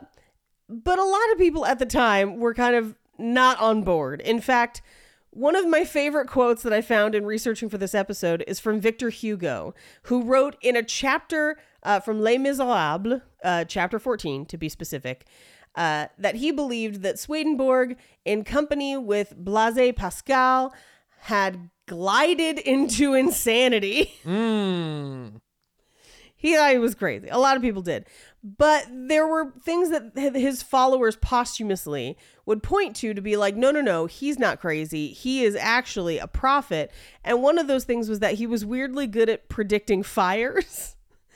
but a lot of people at the time were kind of not on board. In fact, one of my favorite quotes that I found in researching for this episode is from Victor Hugo, who wrote in a chapter uh, from Les Miserables, uh, chapter fourteen, to be specific, Uh, that he believed that Swedenborg, in company with Blaise Pascal, had glided into insanity. Mm. He thought he was crazy. A lot of people did. But there were things that his followers posthumously would point to to be like, no, no, no, he's not crazy. He is actually a prophet. And one of those things was that he was weirdly good at predicting fires.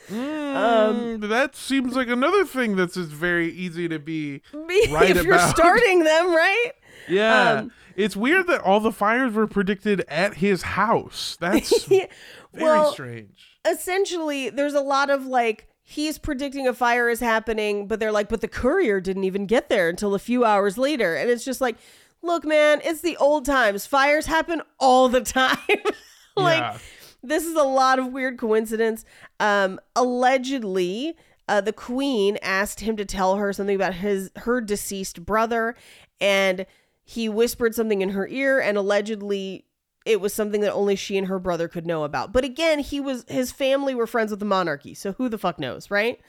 Mm, um, that seems like another thing that's just very easy to be right if you're about. starting them, right? Yeah. Um, it's weird that all the fires were predicted at his house. That's yeah. very well, strange. Essentially, there's a lot of like, he's predicting a fire is happening, but they're like, but the courier didn't even get there until a few hours later. And it's just like, look, man, it's the old times. Fires happen all the time. like. Yeah. This is a lot of weird coincidence. Um, allegedly, uh, the queen asked him to tell her something about his her deceased brother, and he whispered something in her ear, and allegedly it was something that only she and her brother could know about. But again, he was his family were friends with the monarchy, so who the fuck knows, right?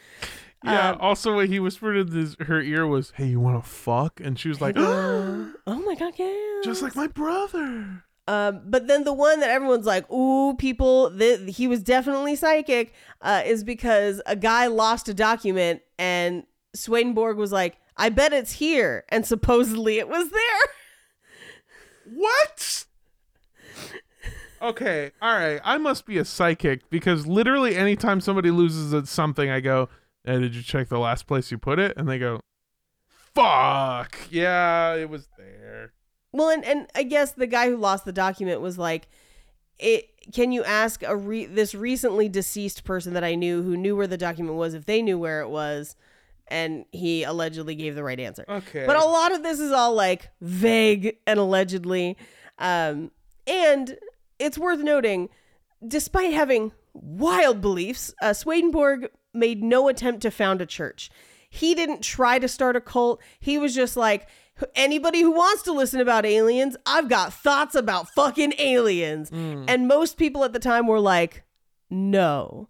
Yeah, um, also what he whispered in his, her ear was, hey, you want to fuck? And she was like, oh my God, yeah. Just like my brother. Um, but then the one that everyone's like, ooh, people, th- he was definitely psychic, uh, is because a guy lost a document and Swedenborg was like, I bet it's here. And supposedly it was there. What? Okay. All right. I must be a psychic because literally anytime somebody loses something, I go, hey, did you check the last place you put it? And they go, fuck. Yeah, it was there. Well, and, and I guess the guy who lost the document was like, "It can you ask a re- this recently deceased person that I knew who knew where the document was if they knew where it was?" And he allegedly gave the right answer. Okay. But a lot of this is all like vague and allegedly. Um, and it's worth noting, despite having wild beliefs, uh, Swedenborg made no attempt to found a church. He didn't try to start a cult. He was just like, anybody who wants to listen about aliens, I've got thoughts about fucking aliens. Mm. And most people at the time were like, no.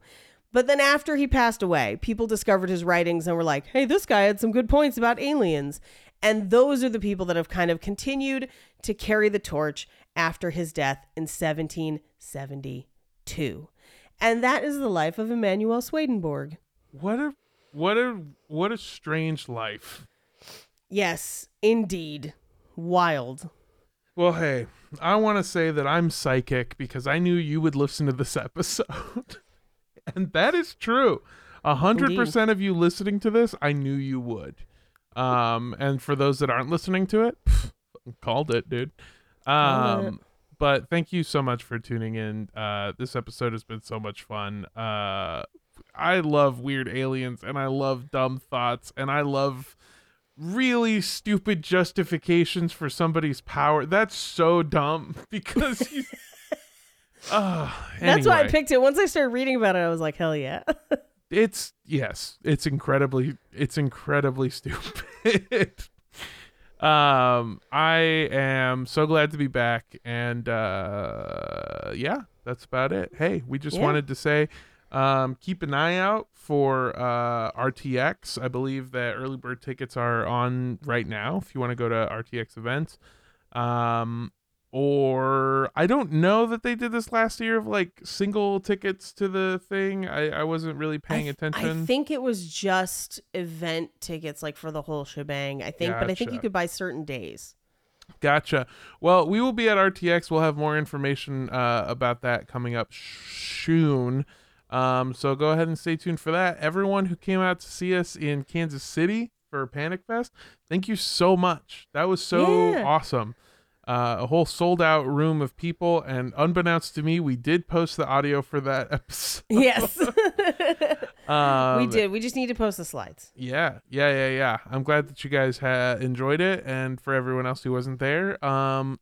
But then after he passed away, people discovered his writings and were like, hey, this guy had some good points about aliens. And those are the people that have kind of continued to carry the torch after his death in seventeen seventy-two. And that is the life of Emmanuel Swedenborg. What a what a what a strange life. Yes, indeed. Wild. Well, hey, I want to say that I'm psychic because I knew you would listen to this episode. And that is true. A hundred percent of you listening to this, I knew you would. Um, and for those that aren't listening to it, pff, called it, dude. Um, it. But thank you so much for tuning in. Uh, this episode has been so much fun. Uh, I love weird aliens, and I love dumb thoughts, and I love really stupid justifications for somebody's power. That's so dumb because you... uh, anyway. That's why I picked it. Once I started reading about it, I was like, hell yeah. It's yes, it's incredibly, it's incredibly stupid. um, I am so glad to be back, and uh, yeah, that's about it. Hey, we just yeah. wanted to say, um, keep an eye out for uh, R T X. I believe that early bird tickets are on right now. If you want to go to R T X events, um. Or I don't know that they did this last year of like single tickets to the thing. I, I wasn't really paying I th- attention. I think it was just event tickets like for the whole shebang, I think. Gotcha. But I think you could buy certain days. Gotcha. Well, we will be at R T X. We'll have more information uh, about that coming up soon. Um, so go ahead and stay tuned for that. Everyone who came out to see us in Kansas City for Panic Fest, thank you so much. That was so yeah. awesome. Uh, a whole sold out room of people, and unbeknownst to me, we did post the audio for that episode. Yes. um, we did. We just need to post the slides. Yeah. Yeah. Yeah. Yeah. I'm glad that you guys ha- enjoyed it. And for everyone else who wasn't there, um,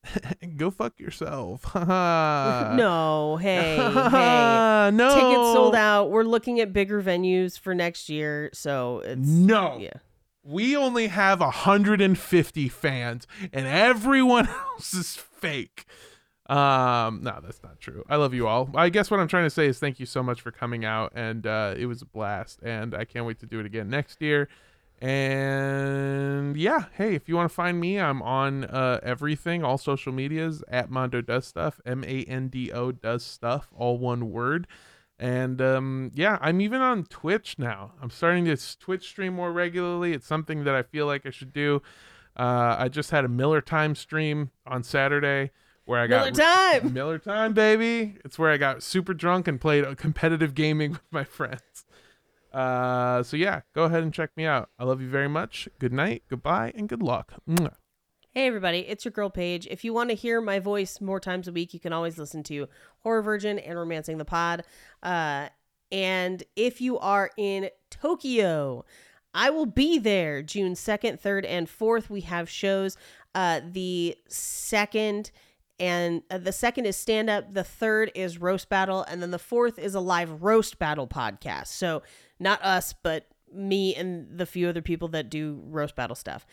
go fuck yourself. No. Hey. Hey. No. Tickets sold out. We're looking at bigger venues for next year. So it's. No. Yeah. We only have one hundred fifty fans, and everyone else is fake. Um, no, that's not true. I love you all. I guess what I'm trying to say is thank you so much for coming out, and uh, it was a blast, and I can't wait to do it again next year. And yeah, hey, if you want to find me, I'm on uh, everything, all social medias, at Mondo Does Stuff, M A N D O Does Stuff, all one word. And um yeah, I'm even on Twitch now. I'm starting to Twitch stream more regularly. It's something that I feel like I should do. Uh I just had a Miller Time stream on Saturday where I got Miller Time. Miller Time, baby. It's where I got super drunk and played competitive gaming with my friends. Uh so yeah, go ahead and check me out. I love you very much. Good night, goodbye, and good luck. Mwah. Hey everybody, it's your girl Paige. If you want to hear my voice more times a week, you can always listen to Horror Virgin and Romancing the Pod. Uh, and if you are in Tokyo, I will be there June second, third, and fourth. We have shows. Uh, the second and uh, the second is stand up. The third is roast battle, and then the fourth is a live roast battle podcast. So not us, but me and the few other people that do roast battle stuff.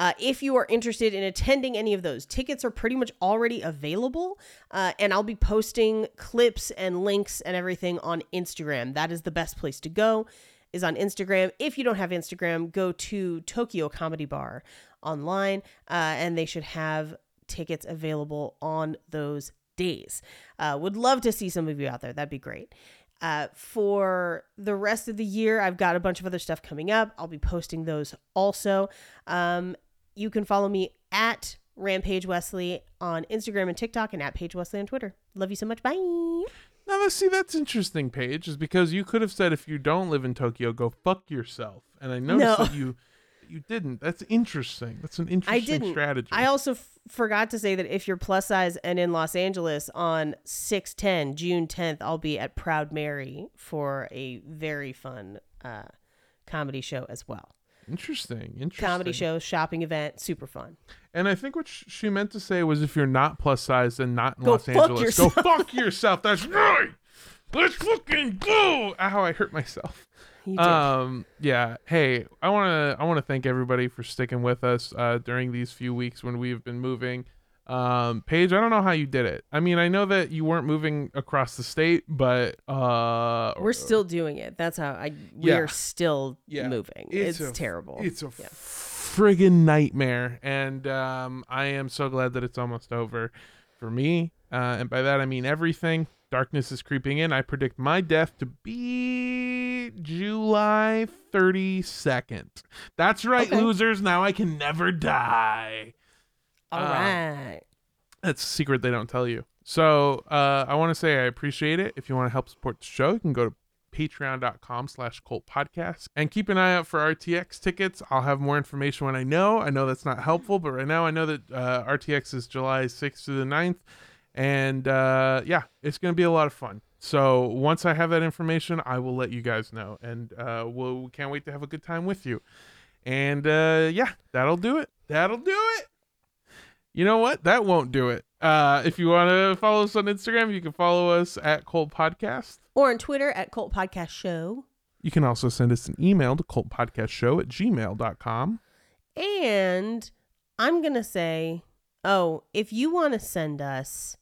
Uh, if you are interested in attending any of those, tickets are pretty much already available, uh, and I'll be posting clips and links and everything on Instagram. That is the best place to go, is on Instagram. If you don't have Instagram, go to Tokyo Comedy Bar online, uh, and they should have tickets available on those days. Uh, would love to see some of you out there. That'd be great. Uh, for the rest of the year, I've got a bunch of other stuff coming up. I'll be posting those also. Um, You can follow me at Rampage Wesley on Instagram and TikTok, and at Paige Wesley on Twitter. Love you so much. Bye. Now, let's see. That's interesting, Paige, is because you could have said, if you don't live in Tokyo, go fuck yourself. And I noticed no. that you you didn't. That's interesting. That's an interesting I didn't. strategy. I also f- forgot to say that if you're plus size and in Los Angeles on six ten, June tenth, I'll be at Proud Mary for a very fun uh, comedy show as well. Interesting, interesting. Comedy show, shopping event, super fun. And I think what sh- she meant to say was, if you're not plus size, then not in go Los Angeles. Yourself. Go fuck yourself. That's right. Let's fucking go. Ow, I hurt myself. You did. Um, yeah. Hey, I wanna, I wanna thank everybody for sticking with us uh, during these few weeks when we've been moving. Um, Paige, I don't know how you did it. I mean, I know that you weren't moving across the state, but uh, we're still doing it. That's how I. We yeah. are still yeah. moving. It's, it's a, terrible. It's a yeah. friggin' nightmare. And um, I am so glad that it's almost over for me. Uh, and by that, I mean everything. Darkness is creeping in. I predict my death to be July thirty-second. That's right, okay. Losers. Now I can never die. All uh, right. That's a secret they don't tell you. So uh, I want to say I appreciate it. If you want to help support the show, you can go to patreon.com slash cult podcast and keep an eye out for R T X tickets. I'll have more information when I know. I know that's not helpful, but right now I know that uh, R T X is July sixth through the ninth. And uh, yeah, it's going to be a lot of fun. So once I have that information, I will let you guys know. And uh, we'll, we can't wait to have a good time with you. And uh, yeah, that'll do it. That'll do it. You know what? That won't do it. Uh, if you want to follow us on Instagram, you can follow us at Cult Podcast. Or on Twitter at Cult Podcast Show. You can also send us an email to cultpodcastshow at gmail dot com. And I'm going to say, oh, if you want to send us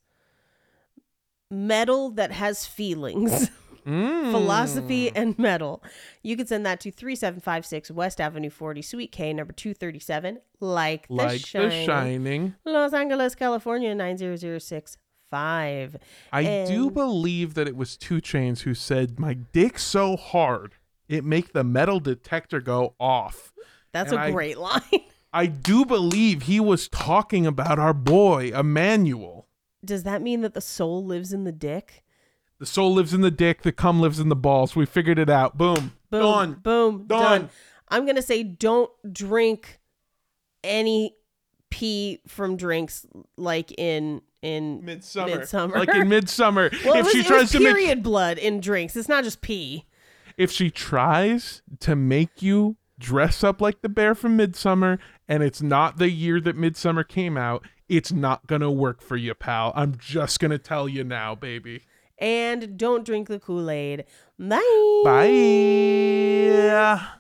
metal that has feelings, mm. philosophy and metal, you can send that to three seven five six West Avenue forty, Suite K, number two thirty-seven, like the, like shining, the shining, Los Angeles, California, nine zero zero six five. I and... do believe that it was Two Chainz who said, my dick so hard, it make the metal detector go off. That's and a I, great line. I do believe he was talking about our boy, Emmanuel. Does that mean that the soul lives in the dick? The soul lives in the dick. The cum lives in the balls. We figured it out. Boom. Boom. Done. Boom. Done. Done. I'm going to say don't drink any pee from drinks like in in Midsommar. Midsommar. Like in Midsommar. Well, if it was, she tries it was period to make... blood in drinks. It's not just pee. If she tries to make you dress up like the bear from Midsommar and it's not the year that Midsommar came out, it's not going to work for you, pal. I'm just going to tell you now, baby. And don't drink the Kool-Aid. Bye. Bye.